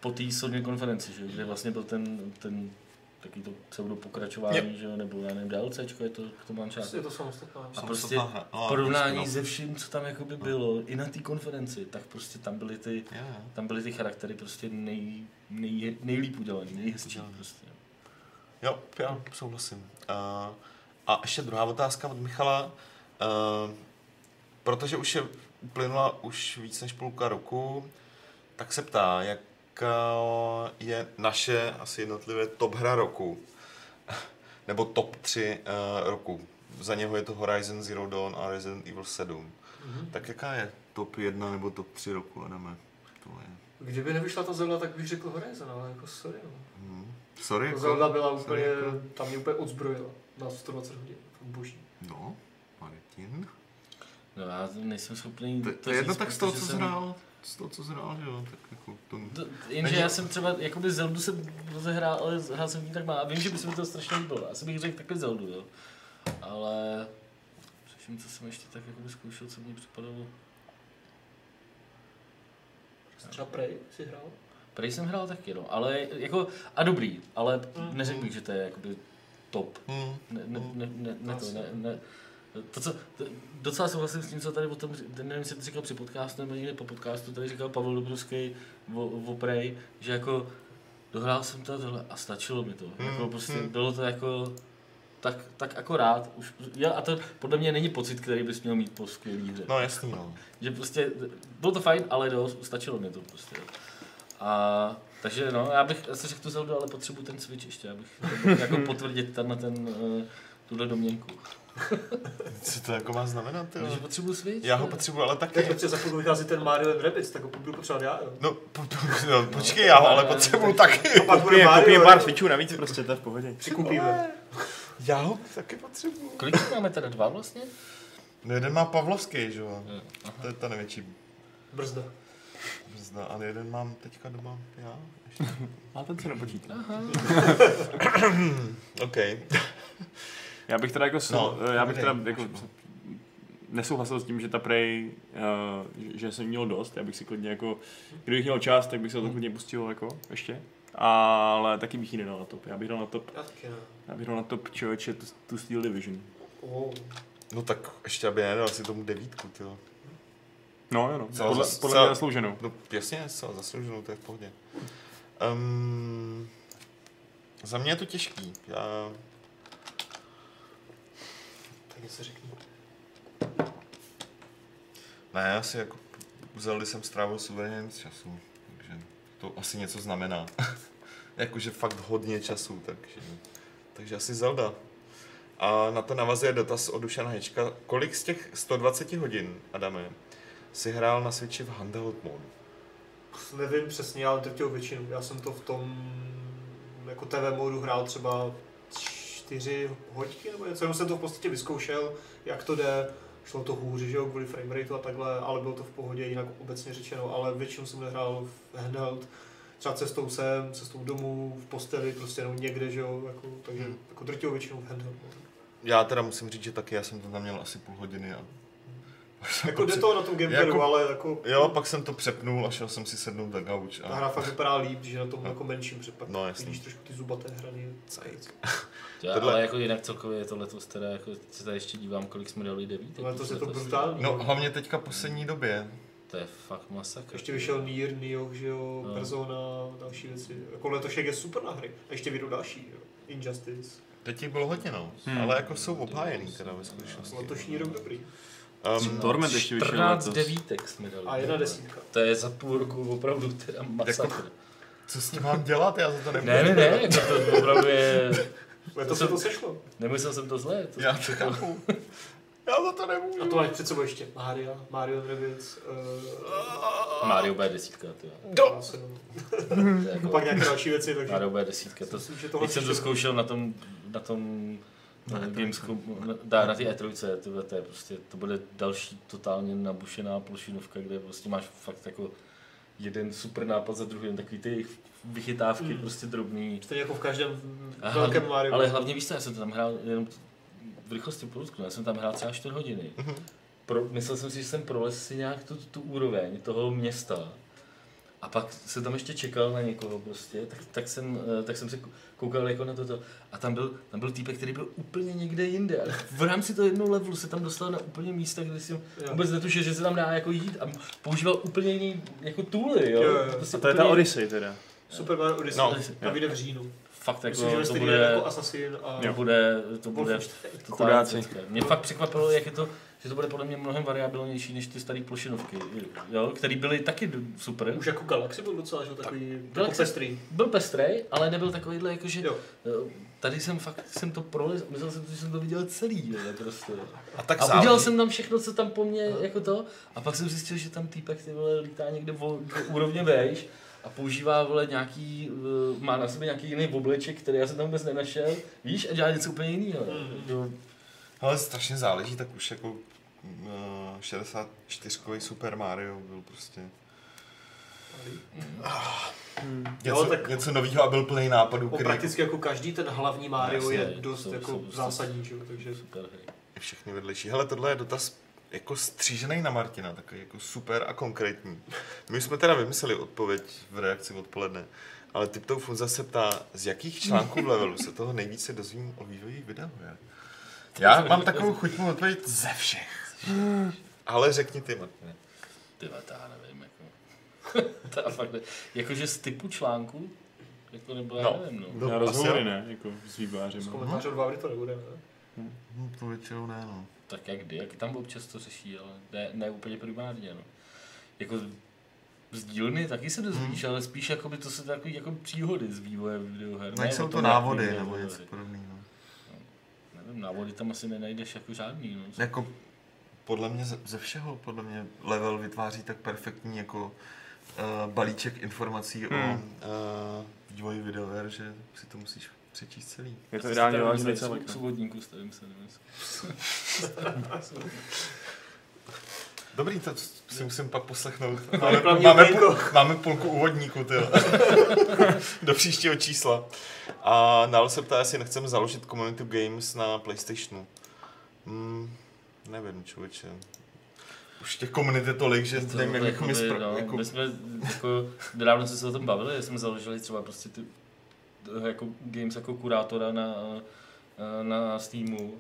po té Sony konferenci, že? Kde vlastně byl ten taky to pseudo pokračování, že jo, nebo já nevím, DLCčko, je to k tomu Uncharted. Je to samostatná. A prostě porovnání se vším, co tam jakoby bylo, i na té konferenci, tak prostě tam byly ty charaktery prostě nejlíp udělaný, nejhezčí prostě. Jo, já souhlasím. A ještě druhá otázka od Michala. Protože už je uplynula víc než půlka roku, tak se ptá, jak je naše asi jednotlivé top hra roku, nebo top 3 roku. Za něho je to Horizon Zero Dawn a Resident Evil 7. Tak jaká je top 1 nebo top 3 roku, Adame? Kdyby nevyšla ta Zelda, tak bych řekl Horizon, ale jako sorry. Sorry? Zelda byla úplně, tam mě úplně odzbrojila na 120 hodin, boží. No, Martin? No já nejsem schopný to jedno tak z toho, co znal. Z toho, co zhrál, že jo, tak jako tomu... Jenže já jsem třeba, jakoby Zeldu jsem rozehrál, ale hrál jsem v ní tak málo a vím, že by se mi to strašně líbilo. Asi bych řekl takhle Zeldu, jo. Ale... Přeším, co jsem ještě tak jakoby zkoušel, co mi připadalo. Třeba Prey jsi hrál? Prey jsem hrál taky, no, ale jako... A dobrý, ale neřekl bych, že to je jakoby top. Docela souhlasím s tím, co tady o tom, nevím, jestli to říkal při podcastu nebo někde po podcastu, tady říkal Pavel Dobrovský o Prey, že jako dohrál jsem tohle a stačilo mi to, jako prostě bylo to jako tak akorát už, jo, a to podle mě není pocit, který bys měl mít po skvělý hře. No jasný, no. Že prostě, bylo to fajn, ale stačilo mi to prostě. A takže no, já bych se řekl tu Zeldu, ale potřebuji ten Switch ještě, abych jako potvrdit tam na tuhle domněnku. Co to jako má znamenat, jo? Že potřebuji Switch? Já ho potřebuji, ale taky. Tak za chvilku vychází ten Mario and Rabbids, tak ho budu potřebovat já, jo? No, počkej, já ho ale potřebuji taky. A pak budu Mario. Pár Switchů navíc prostě, to je v pohodě. Přikupíme. Já ho taky potřebuji. Kolik máme teda, dva vlastně? No, jeden má pavlovský, že jo? To je ta největší brzda. Brzda, ale jeden mám teďka doma já. A ten se nepočítá. OK. Já bych teda jako nesouhlasil s tím, že ta Prey, že jsem měl dost, já bych si klidně jako, kdybych měl čas, tak bych se to klidně pustil jako ještě, ale taky bych ji nedal na top, já bych dal na top člověče tu Steel Division. Oh. No tak ještě, aby nedal si tomu 9, tyjo. No jo, no, podle mě zaslouženou. No jasně, zaslouženou, to je v pohodě. Za mě je to těžký, něco řeknu. Ne, já si jako Zeldy jsem strávil suverénně nic času, takže to asi něco znamená. Jakože fakt hodně času, takže asi Zelda. A na to navazuje dotaz od Dušana Hečka. Kolik z těch 120 hodin, Adame, si hrál na Switchi v handheld modu? Nevím přesně, ale drtivou většinu. Já jsem to v tom jako TV modu hrál třeba 4 hodinky nebo něco, jenom jsem to v podstatě vyzkoušel, jak to jde, šlo to hůře, že jo, kvůli framerateu a takhle, ale bylo to v pohodě, jinak obecně řečeno, ale většinou jsem nehrál v handheld, třeba cestou sem, cestou domů, v posteli, prostě jenom někde, že jo, jako, takže jako drtivou většinou v handheld. Já teda musím říct, že taky, já jsem to tam měl asi půl hodiny a... Jako jde to na tom gameplay, jako, ale jako... Jo, pak jsem to přepnul a šel jsem si sednout na gauč. A... Ta hra fakt vypadá líp, že na tom jako menším přepak. No jasný. Vidíš trošku ty zubaté hrany. Ale jako jinak celkově je to letos teda, jako se tady ještě dívám, kolik jsme dali 9. Letos je to brutální. No hlavně teďka poslední době. To je fakt masakr. Ještě vyšel Nier, že jo, no. Persona, další věci. Jako letošek je super na hry. A ještě vyjdou další, jo. Injustice. Teď jich bylo hodně, no. Ale jako jsou obhájený teda ve skutečnosti. Letošní rok dobrý. 14 devítek jsme dali. A 1 desítka. To je za půl roku opravdu teda masakr. Co s tím mám dělat? Já za to nemůžu. Ne, to opravdu je... Letos se to sešlo. Nemyslel jsem to zlé. Já to chápu. Já za to nemůžu. A to máš před sebou ještě Mario Rebic. Mario B10, jo. Pak nějaké další věci. Mario B10, teď jsem to zkoušel na tom... Na té E3, to je prostě, to bude další totálně nabušená plošinovka, kde prostě máš fakt jako jeden super nápad za druhým, takový ty jejich vychytávky prostě drobný. Stejně jako v každém velkém Mariu. Ale hlavně víš, já jsem to tam hrál jenom v rychlosti podotknu, já jsem tam hrál třeba 4 hodiny. Myslel jsem si, že jsem prolez si nějak tu úroveň toho města. A pak jsem tam ještě čekal na někoho prostě, tak jsem se koukal jako na toto a tam byl týpek, který byl úplně někde jinde, ale v rámci toho jednoho levelu se tam dostal na úplně místa, kde si vůbec netušil, že se tam dá jako jít a používal úplně jiný jako tooly, jo. Prostě a to je ta Odyssey teda. Super Mario Odyssey, ta vyjde v říjnu. Fakt jako to bude jako Assassin a to bude chudáci. Mě fakt překvapilo, jak je to, že to bude podle mě mnohem variabilnější než ty staré plošinovky, jo, které byly taky super. Už jako Galaxy byl docela, že takový jako pestrý. Byl pestrej, ale nebyl takovýhle jakože tady jsem to prolez, myslel jsem, že jsem to viděl celý, jo, prostě. A udělal jsem tam všechno, co tam po mně jako to, a pak jsem zjistil, že tam týpek ty vole lítá někde úrovně vejš. A používá, vole, nějaký, má na sobě nějaký jiný obleček, který já jsem tam vůbec nenašel, víš, a dělá něco úplně jiného. Ale strašně záleží, tak už jako 64-kový Super Mario byl prostě... Něco novýho a byl plný nápadů, který... Prakticky jako každý ten hlavní Mario je dost jako zásadní, že jo, takže... Všechny vedlejší. Hele, tohle je dotaz... Jako střížený na Martina, takový jako super a konkrétní. My jsme teda vymysleli odpověď v reakci odpoledne, ale Tiptou Funza se ptá, z jakých článků v levelu se toho nejvíce dozvím o vývoji videa. Já mám takovou chuť mu odpovědět ze všech. Ale řekni ty, Martine. Ty, nevím, jako. Jakože z typu článku, Jako nebo já nevím, no. Na rozhovory ne, jako s výbářem. S komentářem dva to nebude, ne? To většinou ne, no. Tak jak kdy, jak tam občas to řeší, ale ne úplně primárně, no. Jako z dílny taky se dozvíš, ale spíš jakoby to jsou takové jako příhody z vývoje videoher. Ne, jsou to návody nebo něco podobného. No, nevím, návody tam asi nenajdeš jako žádný, no. Jako podle mě ze všeho, podle mě level vytváří tak perfektní jako balíček informací o vývoji videoher, že si to musíš přečíst celý. Je to ideálně vlastně celý. Svobodníku stavím se, nevím. Dobrý, to si musím pak poslechnout. Máme půlku úvodníku, tyjo. Do příštího čísla. A Nalo se ptá, jestli nechceme založit Community Games na PlayStationu. Nevím, člověče. Už těch komunity tolik, že to nevím, jak my my jsme, jako, nedávno jsme se o tom bavili, jsme založili třeba prostě ty jako games jako kurátora na Steamu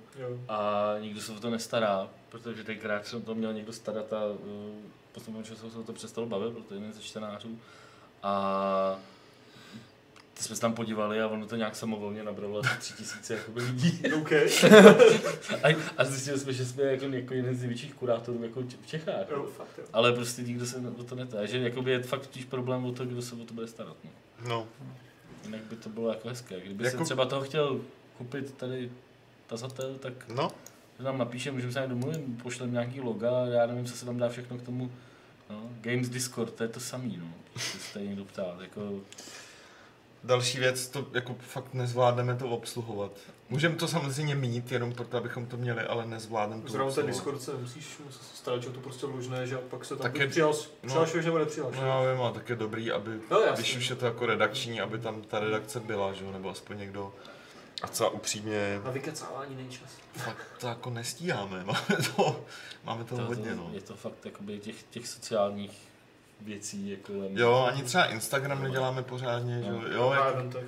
a nikdo se o to nestará, protože tenkrát se o to měl někdo starat a potom se o to přestalo bavit, protože jeden ze čtenářů. A jsme se tam podívali a ono to nějak samovolně nabralo asi 3000 lidí. Okay. A zjistili jsme, že jsme jako jeden z největších kurátorů jako v Čechách. No, fakt, jo. Ale prostě nikdo se o to netá. Že je fakt tíž problém o to, kdo se o to bude starat. No. Jinak by to bylo jako hezké. Kdyby se třeba toho chtěl koupit tady tazatel, tak nám napíše, můžeme se nějak domluvit, pošlem nějaký loga, já nevím, co se tam dá všechno k tomu. No. Games Discord, to je to samý, no. Když se tady někdo ptá, jako... Další věc, to jako fakt nezvládneme to obsluhovat. Můžeme to samozřejmě mít, jenom proto, abychom to měli, ale nezvládneme to obsluhovat. Zrovna ten Discord se musíš starat, že to prostě možné, že pak se tam přihlašuješ nebo nepřihlašuješ. No já vím, ale tak je dobrý, aby, když už je to jako redakční, aby tam ta redakce byla, že? Nebo aspoň někdo. A co upřímně... A vykacávání není čas. Fakt to jako nestíháme, máme to hodně, no. Je to fakt jakoby těch sociálních věcí, jako... Jo, ani třeba Instagram neděláme pořádně, že jo, jako,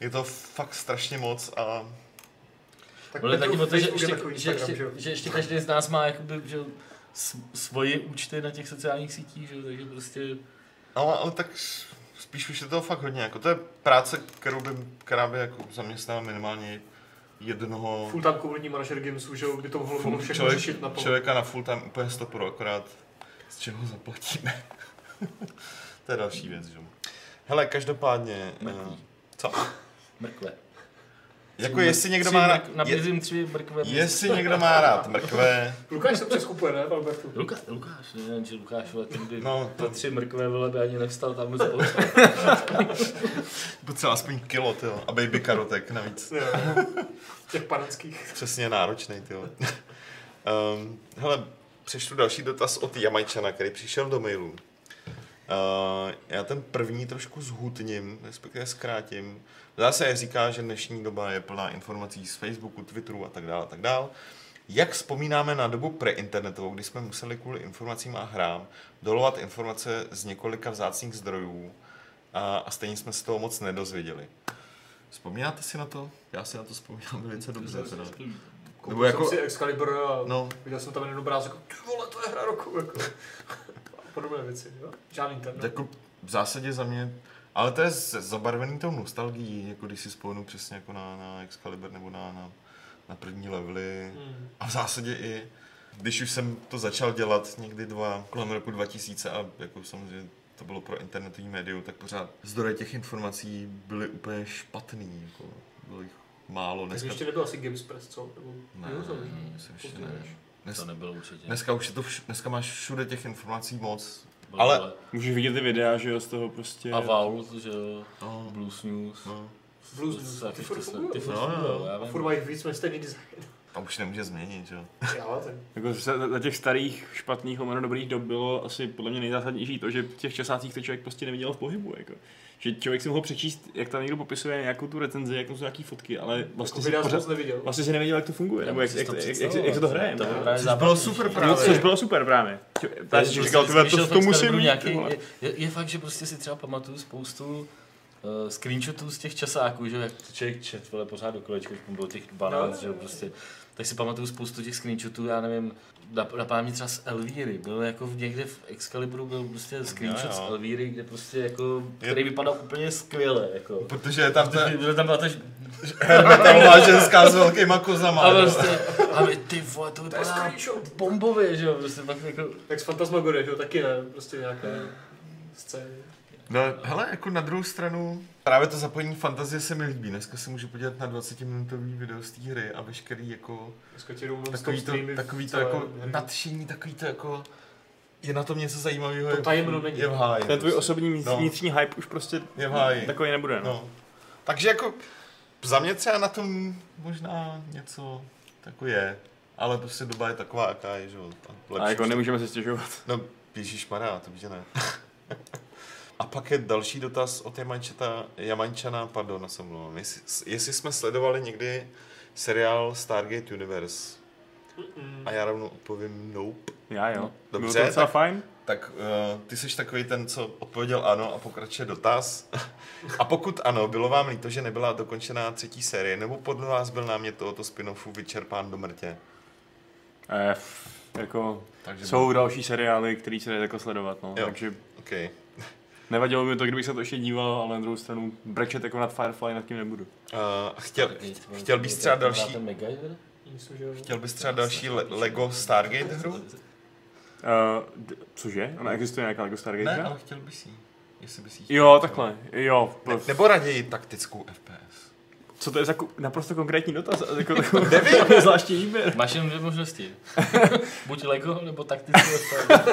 je to fakt strašně moc a... Tak taky o to, že ještě každý z nás má jakoby, že, svoje účty na těch sociálních sítích, že, takže prostě... Ale tak spíš už je toho fakt hodně, jako to je práce, která by jako zaměstnala minimálně jednoho... Full-time community manager Gamesu, že jo, kdy to mohlo všechno řešit na pol. Člověka na full-time úplně 100%, akorát... Z čeho zaplatíme? To je další věc, že? Hele, každopádně... Co? Mrkve. Jako jestli někdo má rád... Nabízím 3 mrkve. Jestli někdo má rád mrkve... Lukáš se přes kupuje, ne? Lukáš, nevím, že Lukáš, ale ten by to 3 mrkve by ani nevstal tam spolu. Potřeba aspoň kilo, tyjo. A baby karotek navíc. Těch panenských. Přesně, náročnej, tyjo. Hele... Přečtu další dotaz od Jamajčana, který přišel do mailu. Já ten první trošku zhutním, respektive zkrátím. Zase říká, že dnešní doba je plná informací z Facebooku, Twitteru a tak dále, tak dále. Jak vzpomínáme na dobu preinternetovou, kdy jsme museli kvůli informacím a hrám dolovat informace z několika vzácných zdrojů a stejně jsme z toho moc nedozvěděli. Vzpomínáte si na to? Já si na to vzpomínám velice dobře. Koupil jako, jsem si Excalibur a viděl jsem tam jeden obrázek, ty vole, to je hra roku, jako. Podobné věci, jo? Žádný internet. Jako v zásadě za mě, ale to je zabarvený tou nostalgií, jako když si spomenu přesně jako na Excalibur nebo na první levely. A v zásadě i, když už jsem to začal dělat někdy kolem roku 2000 a jako samozřejmě to bylo pro internetový médium, tak pořád zdroje těch informací byly úplně špatný, jako bylo jich málo. Dneska... ještě nebyl asi Games Press, co? To nebylo určitě. Dneska máš všude těch informací moc. Ale můžeš vidět ty videa, že jo, z toho prostě... A Vault, že jo, Blues News. Blues News, ty furt fungují. A furt mají víc než stejný design. Tam už nemůže změnit, že jo. Jako za těch starých, špatných, omeno dobrých dob bylo asi podle mě nejzásadnější to, že v těch časácích to člověk prostě neviděl v pohybu, jako. Že člověk si mohl přečíst, jak tam někdo popisuje nějakou tu recenzi, jak tam jsou nějaký fotky, ale vlastně si nevěděl, jak to funguje, nebo jak se to hraje. Což bylo super právě. Říkal, to musím mít. Je fakt, že prostě si třeba pamatuju spoustu screenshotů z těch časáků, že jak člověk čet, vole, pořád do kolečka, když bylo těch 12, no, že prostě, tak si pamatuju spoustu těch screenshotů, já nevím, napadá mě třeba z Elvíry, byl jako někde v Excaliburu byl prostě screenshot z Elvíry, kde prostě jako, který vypadal úplně skvěle, jako. Protože tam byla ta hermetová ženská s velkýma kozama. A prostě, a ty vole, to vypadá bombově, že jo, prostě tak jako. Tak z Fantasmagorie, že jo, taky ne, prostě nějaké scény. No, hele, jako na druhou stranu, právě to zapojení fantazie se mi líbí. Dneska se můžu podívat na 20-minutový video z té hry a veškerý jako takový to jako nadšení, takový to jako je na tom něco zajímavého. To je v háji. Ten tvůj osobní vnitřní hype už prostě je v háji. Takový nebude, no. Takže jako za mě třeba na tom možná něco takové je, ale prostě doba je taková, jaká je, že jo. A jako nemůžeme se stěžovat. No, ježišmarja, to by ne. A pak je další dotaz od Jamančana, pardon, se mluvám, jestli jsme sledovali někdy seriál Stargate Universe. A já rovnou odpovím nope. Já jo. Dobře, bylo to docela fajn. Tak ty jsi takový ten, co odpověděl ano a pokračuje dotaz. A pokud ano, bylo vám líto, že nebyla dokončená třetí série, nebo podle vás byl námět tohoto spin-offu vyčerpán do mrtě? Jako, takže jsou další seriály, které se dají jako sledovat, no. Jo, takže okay. Nevadilo mi to, kdybych se to ještě díval, ale na druhou stranu brečet jako nad Firefly nad tím nebudu. Chtěl bys třeba další... Chtěl bys třeba další LEGO Stargate hru? Cože? Ona existuje nějaká LEGO Stargate hra? Ne, ale chtěl bys jí. Jestli bys jí chtěl. Jo, takhle. Jo. Nebo raději taktickou FPS? Co to je za naprosto konkrétní dotaz? Nevím, zvláštní výběr. Máš jen dvě možnosti. Buď LEGO, nebo taktickou FPS.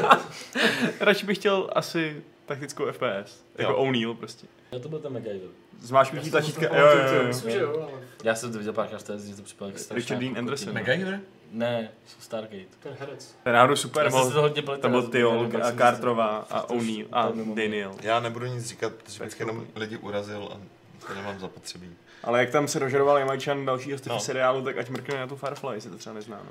Radši bych chtěl asi... taktickou FPS, jako O'Neill prostě. Já to byl ten MacGyver. Zmáčknutí tlačítka, jo. Myslím, že jo, ale... Já jsem to viděl párkrát v televizi, že to připadá jak strašná. Richard Dean Anderson. MacGyver? Ne, Stargate. Ten herec. Ten náhodou super, tam byl Tyol, Carterová a O'Neill a Daniel. Já nebudu nic říkat, protože bych jenom lidi urazil a to nemám zapotřebí. Ale jak tam se dožadoval Jamajčan dalšího z těch seriálu, tak ať mrkne na tu Firefly, se to třeba nezná.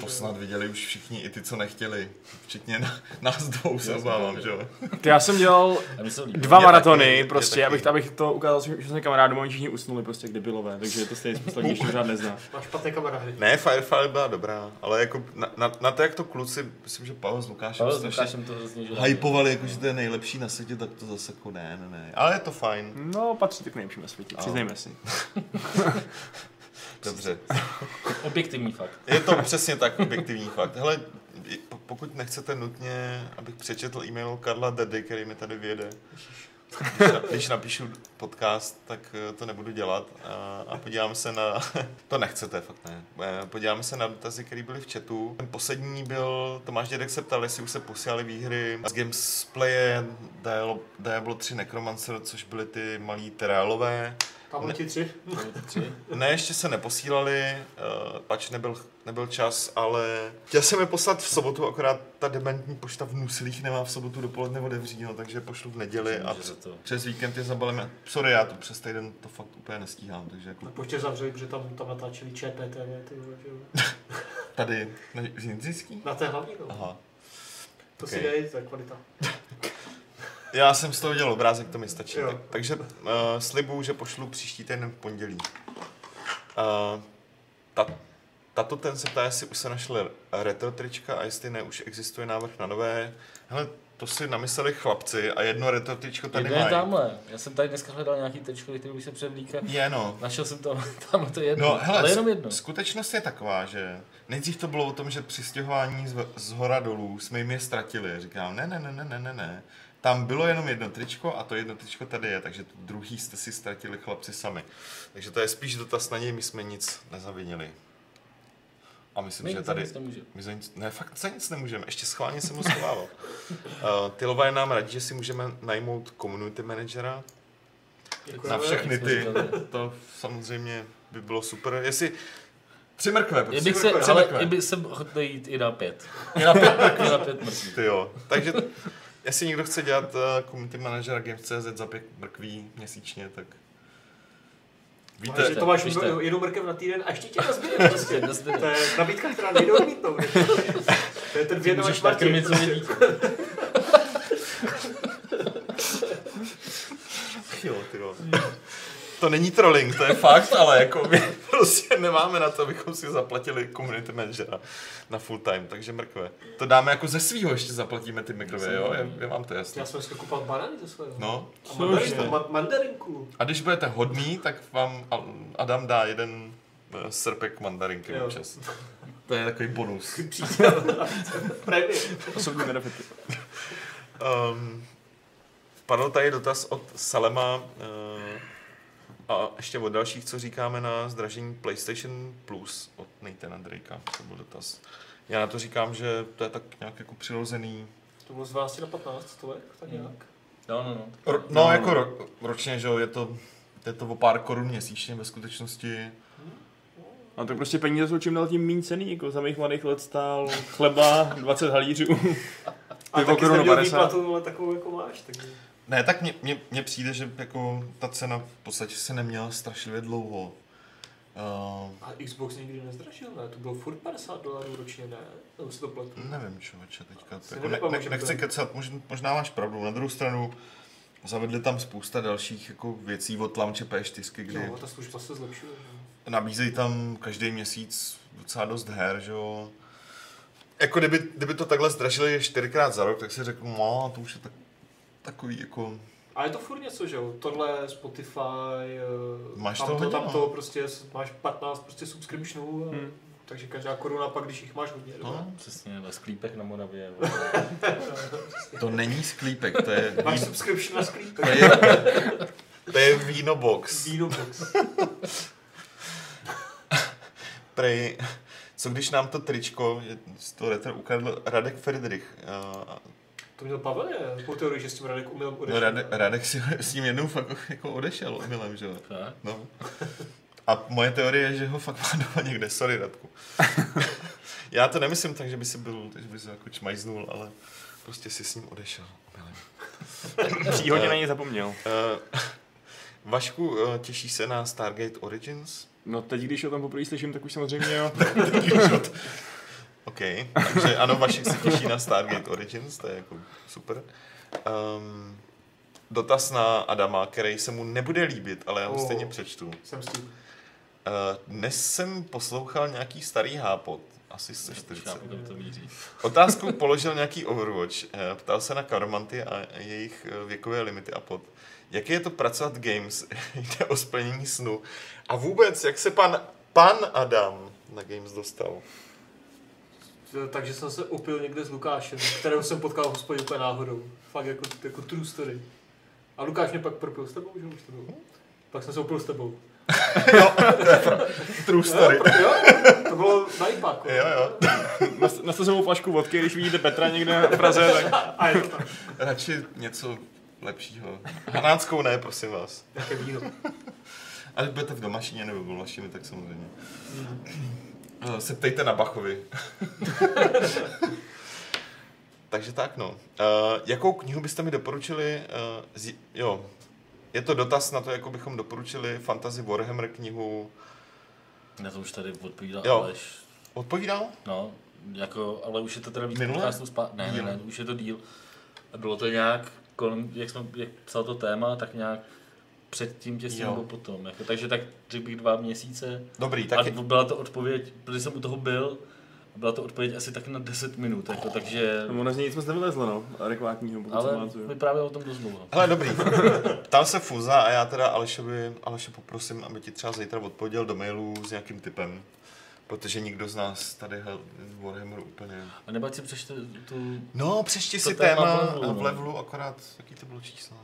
To snad viděli už všichni, i ty, co nechtěli. Včetně nás dvou, se obávám, že jo? Já jsem dělal dva maratony, prostě, abych to ukázal svým kamarádům, a všichni usnuli, prostě, kdy bylo ve, takže to stejně spousta lidí pořád nezná. Máš špatné kamarády. Ne, Firefly byla dobrá, ale jako na to, jak to kluci, myslím, že Pavel s Lukášem to hypovali, jako že to je nejlepší na světě, tak to zase jako ne. Ale je to fajn. No, patří k nejlepším na světě. Přiznejme si. Dobře. Objektivní fakt. Je to přesně tak, objektivní fakt. Hele, pokud nechcete nutně, abych přečetl e-mail Karla Dedy, který mi tady vyjede, když napíšu podcast, tak to nebudu dělat a podívám se na... To nechcete, fakt ne. Podívám se na dotazy, které byly v chatu. Ten poslední byl, Tomáš Dědek se ptal, jestli už se posílali výhry z Gamesplaye Diablo 3 Necromancer, což byly ty malý terálové. Tam tři. Ne, ještě se neposílali, pač nebyl čas, ale chtěl jsem je poslat v sobotu, akorát ta dementní pošta v Nuslích nemá v sobotu dopoledne odevří, no, takže pošlu v neděli a přes víkend je zabalíme. Sorry, já to přes týden to fakt úplně nestíhám, takže jako... Tak poště zavřeli, protože tam natáčeli ČPTV, ty vole. Tady, v Jindřický? Na té hlavní, no. Aha. To okay. Si dají, to je kvalita. Já jsem z toho dělal obrázek, to mi stačí. Takže slibuju, že pošlu příští týden v pondělí. Tato ten se ptá, jestli už se našli retro trička a jestli ne, už existuje návrh na nové. Hele, to si namysleli chlapci a jedno retro tričko tady mají. Jedno je tamhle. Já jsem tady dneska hledal nějaký tričko, který už se převlíká. Našel jsem tam to jedno, no, hele, ale jenom jedno. Skutečnost je taková, že nejdřív to bylo o tom, že při stěhování z hora dolů jsme jim je ztratili. Říkám, ne. Tam bylo jenom jedno tričko a to jedno tričko tady je, takže to druhý jste si ztratili chlapci sami. Takže to je spíš dotaz na něj, my jsme nic nezavinili. A myslím, že tady... My za nic nemůžeme. Ne, fakt za nic nemůžeme, ještě schválně jsem ho schovával. Tylova je nám radí, že si můžeme najmout community managera. Děkujeme. Na všechny ty. To samozřejmě by bylo super. Jestli... Tři mrkve, prostě. Já bych se hodně jít i na 5. I na pět mrkví. Ty jo, takže... Jestli někdo chce dělat community manažera Games.cz za 5 mrkví měsíčně, tak víte. Že to máš jednu mrkev na týden a ještě tě nazběrem prostě. To je nabídka, která nejde odmítnout. To je ten vědová šmartě. Jo, To není trolling, to je fakt, ale jako my prostě nemáme na to, abychom si zaplatili community managera na full time, takže mrkve. To dáme jako ze svýho, ještě zaplatíme ty mrkve, jo? Já mám to jasné. Já jsem dneska kupal banány ze svého. No. A mandarinku. A když budete hodný, tak vám Adam dá jeden srpek mandarinky občas. To je takový bonus. Osobní benefity. Padl tady dotaz od Salema a ještě od dalších, co říkáme na zdražení PlayStation Plus od Nathana Drakea. To byl dotaz. Já na to říkám, že to je tak nějak jako přirozený... To bylo z 12 na 15 stovek, tak nějak? No. Ročně, že jo, je to o pár korun měsíčně ve skutečnosti. A tak prostě peníze jsou čím dál tím méně cený, jako za mých mladých let stál chleba 20 halířů. A taky jste měl výplatu, ale takovou jako máš, takže... Ne, tak mně přijde, že jako ta cena v podstatě se neměla strašlivě dlouho. A Xbox nikdy nezdražil, ne? To bylo furt $50 ročně, ne? Nebo se to platí? Nevím, čověče, teďka to jako nechci kecat, možná máš pravdu. Na druhou stranu zavedli tam spousta dalších jako věcí od launche PS4, kdy... Jo, ta služba se zlepšuje. Nabízejí tam každý měsíc docela dost her, že jo? Jako kdyby to takhle zdražili 4x za rok, tak si řeknu, no, to už je tak... Takový jako... A je to furt něco, že jo? Tohle, Spotify, máš tamto, prostě máš 15 prostě subscriptionů, takže každá koruna pak, když jich máš hodně. No, přesně, na sklípek na Moravě. To není sklípek, to je... Máš subscription na sklípek. To je vínobox. Vínobox. Prej, co když nám to tričko, z toho retro ukradl Radek Friedrich, to měl Pavel, je? Po teorii, že s tím Radek umylem odešel. No, Radek si s ním jednou fakt jako odešel umylem, že jo? No. A moje teorie je, že ho fakt má doma někde. Sorry, Radku. Já to nemyslím tak, že by si byl, že by se jako čmajznul, ale prostě si s ním odešel umylem. Příhodně na něj zapomněl. Vašku, těšíš se na Stargate Origins? No teď, když o tom poprvé slyším, tak už samozřejmě jo. OK, takže ano, Vašek se těší na Stargate Origins, to je jako super. Dotaz na Adama, který se mu nebude líbit, ale já ho stejně přečtu. Dnes jsem poslouchal nějaký starý hápot, asi 140. Otázku položil nějaký Overwatch, ptal se na karomanty a jejich věkové limity a pod. Jaké je to pracovat games, jde o splnění snu. A vůbec, jak se pan Adam na games dostal? Takže jsem se opil někde s Lukášem, kterého jsem potkal v hospodě úplně náhodou. Fakt jako true story. A Lukáš mě pak propil s tebou, že už to bylo? Pak jsem se opil s tebou. Jo, true story. Jo, to bylo na IPáku. Jo. Nastazenou flašku vodky, když vidíte Petra někde v Praze, tak... A je to tak. Radši něco lepšího. Hanáckou ne, prosím vás. Jaké víno. Ale budete v domašině nebo v Vlašimi, tak samozřejmě. Se ptejte na Bachovi. Takže tak no. Jakou knihu byste mi doporučili? Je to dotaz na to, jako bychom doporučili fantasy Warhammer knihu. Já to už tady odpovídal, ale... Odpovídal? No, jako, ale už je to teda víc podcastů zpátky. Ne, už je to díl. A bylo to nějak, jak psal to téma, tak nějak... Předtím těsně nebo potom. Jako, takže tak řekl bych 2 měsíce. Dobrý, tak a byla to odpověď, protože jsem u toho byl, a byla to odpověď asi tak na 10 minut. Jako, takže... No, ono z něj nic moc nevylezlo, no. Adekvátního, pokud ale se my právě o tom dost dlouho. Hele, dobrý. Tam se Fuza a já teda Aleše poprosím, aby ti třeba zítra odpověděl do mailu s nějakým tipem. Protože nikdo z nás tady Warhammer úplně... A nebať si přečte tu... No, přečti si téma v levelu, akorát jaký to bylo číslo.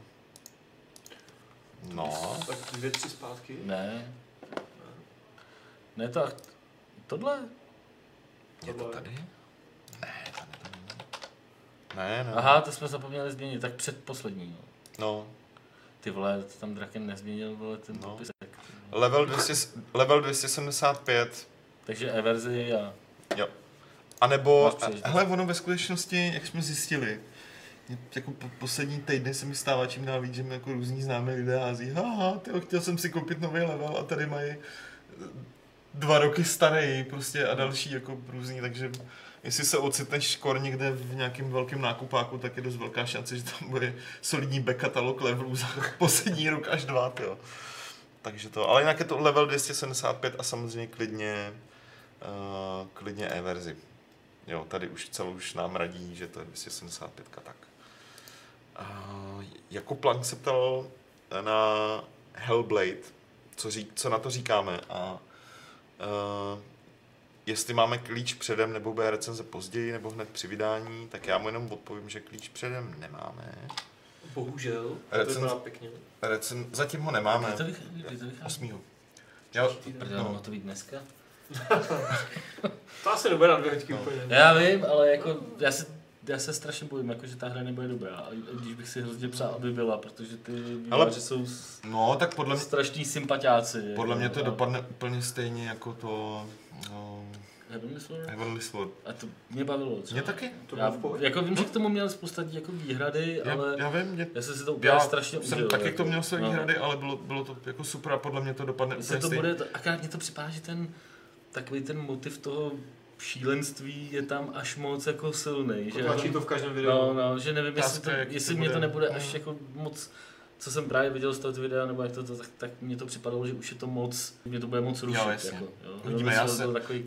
No. Tak 2-3 zpátky? Ne, tak tohle? Je to tady? Ne. Aha, to jsme zapomněli změnit, tak předposlední. No. Ty vole, to tam Draken nezměnil, vole, ten popisek. Level 275. Takže e-verze je já. Jo. A nebo, hele, ono ve skutečnosti, jak jsme zjistili, jako poslední týdny se mi stává čím dál víc, že mi jako různí známí lidé hází chtěl jsem si koupit nový level a tady mají 2 roky starý prostě a další jako různí, takže jestli se ocitneš skor někde v nějakém velkém nákupáku, tak je dost velká šance, že tam bude solidní backkatalog levelů za poslední rok až 2, jo. Takže to, ale jinak je to level 275 a samozřejmě klidně e-verzi. Jo, tady už nám radí, že to je 275 tak. Jako Plank se ptal na Hellblade, co na to říkáme a jestli máme klíč předem nebo bude recenze později nebo hned při vydání, tak já mu jenom odpovím, že klíč předem nemáme. Bohužel, to bylo pěkně. Zatím ho nemáme. Kdy to vychází? 8. Má to být dneska? To asi nebude na 2 hodinky úplně. Já vím, ale jako, já se strašně bojím, jako, že ta hra nebude dobrá, a když bych si hrozně přál, aby byla, protože ty vývojáři jsou strašní sympatiáci. Podle mě to dopadne úplně stejně jako to... Heavenly Sword. A to mě bavilo. Mě taky. Jako vím, že k tomu měl spousta jako výhrady, ale já jsem si to úplně strašně užil. Taky to měl své výhrady, ale bylo to jako super a podle mě to dopadne úplně stejně. Akorát mě to připadá, že ten motiv toho šílenství je tam až moc jako silný. Tlačí to v každém videu. No, že nevím, jestli mě to nebude až jako moc... Co jsem právě viděl z toho videa, nebo jak to tak mně to připadalo, že už je to moc, mě to bude moc rušit. Jo, jasně. Jako, jo. Vidíme,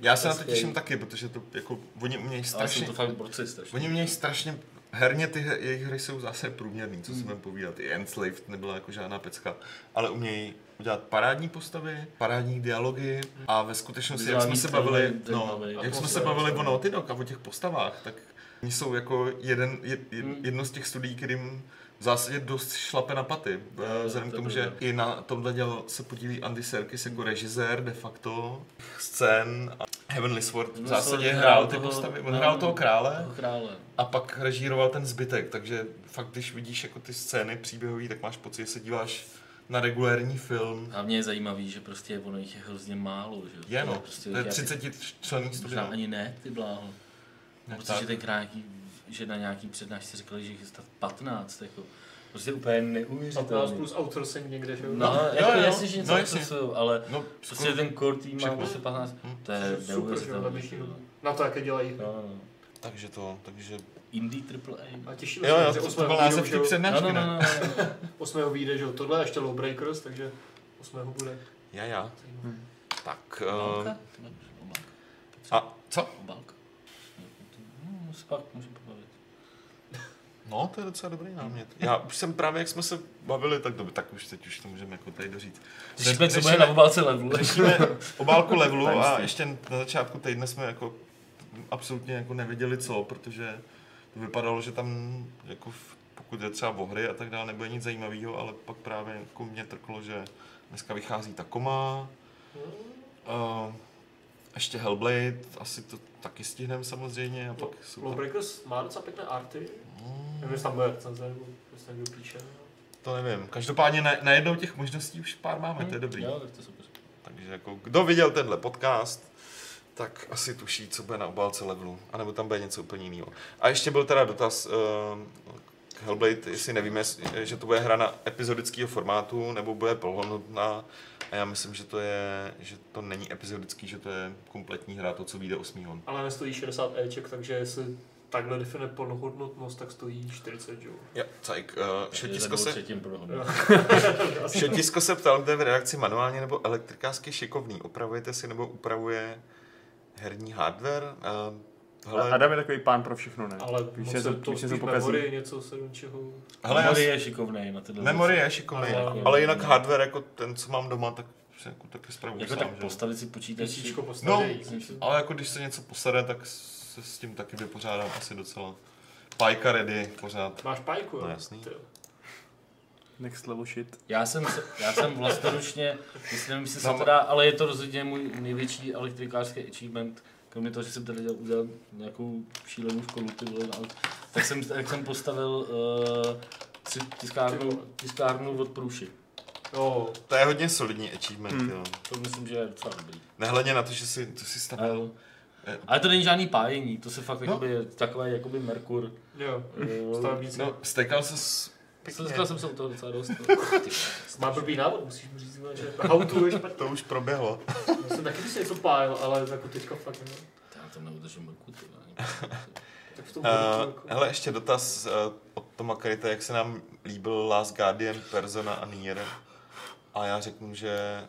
já se na to těším taky, protože to jako, oni mějí strašně... To fakt strašně. Oni mějí strašně... Herně ty jejich hry jsou zase průměrný, co si budeme povídat. I Enslaved nebyla jako žádná pecka, ale umějí udělat parádní postavy, parádní dialogy a ve skutečnosti, jak jsme se bavili o Naughty Dog a o těch postavách, tak oni jsou jako jedno z těch studií, kterým v zásadě dost šlape na paty, vzhledem k tomu, že i na tomhle děl se podílí Andy Serkis jako režisér de facto scén a Heavenly Sword v zásadě hrál ty postavy, on hrál toho krále a pak režíroval ten zbytek, takže fakt když vidíš jako ty scény příběhové, tak máš pocit, že se díváš na regulární film. Hlavně je zajímavý, že prostě ono jich je hrozně málo, že? Je no, prostě, to je 30 členů studia. Ani ne, ty bláho. Protože ten král že na nějaký přednášce říkali, že jich je 15, jako prostě úplně neuvěřitelný. 15 plus outsourcing někde, že jo? No, jasně, že něco outsourcují, ale prostě ten core tým má prostě 15, to je neuvěřitelný. Na to, jaké dělají. Takže to, Indie AAA. A těšíme se, že 8. výjde, že jo? 8. výjde, že jo? Tohle je ještě Lawbreakers, takže 8. bude. Já. Tak. A co? Obálka. No, se pak můžeme pobavit. No, to je docela dobrý námět. Já už jsem právě, jak jsme se bavili, tak už teď už to můžeme jako tady doříct. Řešíme, co bude na obálce levelu. Řešíme obálku levelu a ještě na začátku týdne jsme jako absolutně jako nevěděli co, protože to vypadalo, že tam jako pokud je třeba o hry a tak dále, nebude nic zajímavého, ale pak právě jako mě trklo, že dneska vychází Takoma, ještě Hellblade, asi to taky stihneme samozřejmě a pak super. Lawbreakers má docela pěkné arty, nevím, jestli tam bude recenze, nebo jestli někdo píše. To nevím, každopádně na jednou těch možností už pár máme, to je dobrý. Jo, to je super. Takže jako, kdo viděl tenhle podcast, tak asi tuší, co bude na obálce levelu, anebo tam bude něco úplně jiného. A ještě byl teda dotaz k Hellblade, jestli nevíme, že to bude hra na epizodického formátu, nebo bude plnohodnotná. A já myslím, že to není epizodický, že to je kompletní hra, to, co vyjde 8. Ale nestojí 60 Eček, takže jestli takhle definuje plnohodnotnost, tak stojí 40, jo. Jo, cajk. Šotisko se ptal, kde v redakci manuálně nebo elektrikářsky šikovný. Opravujete si nebo upravuje herní hardware? Hele, Adam je takový pán pro všechno, ne? Ale memory něco se do čeho... Memory je šikovnej na tyhle. Memory je šikovnej, ale jinak hardware, jako ten, co mám doma, tak se jako taky spravuju sám, tak postavit si počítač. No, ale jako když se něco posede, tak se s tím taky vypořádám asi docela. Pajka ready pořád. Máš pajku, jo? No, jasný. Next level shit. Já jsem vlastnoručně, myslím si, se teda, ale je to rozhodně můj největší elektrikářský achievement. Kromě toho, že jsem tady udělal nějakou šílenou školu, tak jsem postavil tiskárnu od průši. Jo, to je hodně solidní achievement, jo. To myslím, že je docela dobrý. Nehledě na to, že jsi stavil. Ale to není žádný pájení, to se fakt jakoby, takový jakoby Merkur. Jo, stekal ses pěkně. Stekal jsem se u toho docela dost. Má blbý návod, musíš mi říct, že how to je špatný. To už proběhlo. Já jsem taky něco pájil, ale jako teďka fakt ne. Já tam neudržím ruku, ty hele, ještě dotaz od Toma Karyta, jak se nám líbil Last Guardian, Persona a Nier. A já řeknu, že...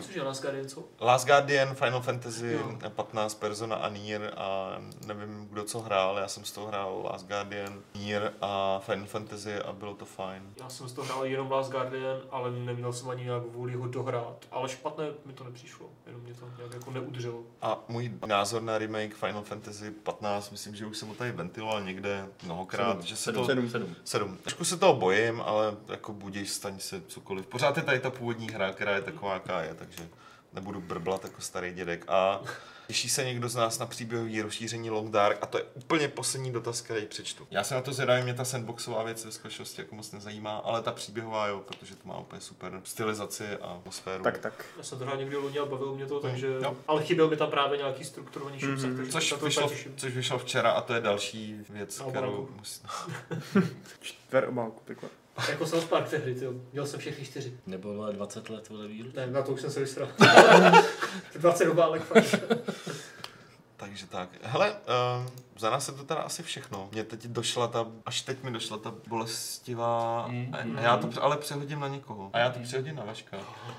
Cože, Last Guardian co? Last Guardian, Final Fantasy 15, Persona a Nier a nevím, kdo co hrál, ale já jsem z toho hrál Last Guardian, Nier a Final Fantasy a bylo to fajn. Já jsem z toho hrál jenom Last Guardian, ale neměl jsem ani nějak vůli ho dohrát, ale špatné mi to nepřišlo, jenom mě to nějak jako neudřelo. A můj názor na remake Final Fantasy 15, myslím, že už jsem ho tady ventiloval někde mnohokrát, že se to... 7. Trošku se toho bojím, ale jako budíš, staň se cokoliv. Pořád je tady ta původní hra, která je taková, jaká je, takže nebudu brblat jako starý dědek. A těší se někdo z nás na příběhové rozšíření Long Dark a to je úplně poslední dotaz, který přečtu. Já se na to zvědavím, mě ta sandboxová věc ve skutečnosti jako moc nezajímá, ale ta příběhová jo, protože to má úplně super stylizaci a atmosféru. Tak. Já jsem to hrál někdy loni a bavil mě to, takže ale chyběl mi tam právě nějaký strukturovanější obsah, což vyšlo včera a to je další věc, kterou musím. Čtverobálku takhle. Jako South Park tehdy, tyjo. Měl jsem všechny 4. Nebylo 20 let, vole víru? Ne, na to už jsem se vystral. 20 obálek, fakt. Takže tak. Hele, za nás je to teda asi všechno. Mně teď došla ta bolestivá... A já to ale přehodím na někoho. A já to přehodím na Vaška.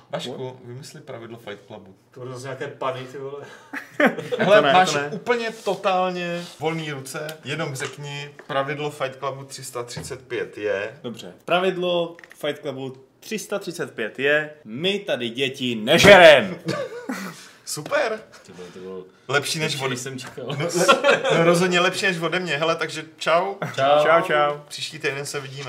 Vašku, vymysli pravidlo Fight Clubu. To bude zase nějaké pany, ty vole. Hele, máš úplně totálně volný ruce. Jenom řekni, pravidlo Fight Clubu 335 je... Dobře. Pravidlo Fight Clubu 335 je... My tady děti nežerem! Super! To bylo lepší než vody. Jsem čekal. No, rozhodně lepší než ode mě. Hele, takže čau. Příští týden se vidíme.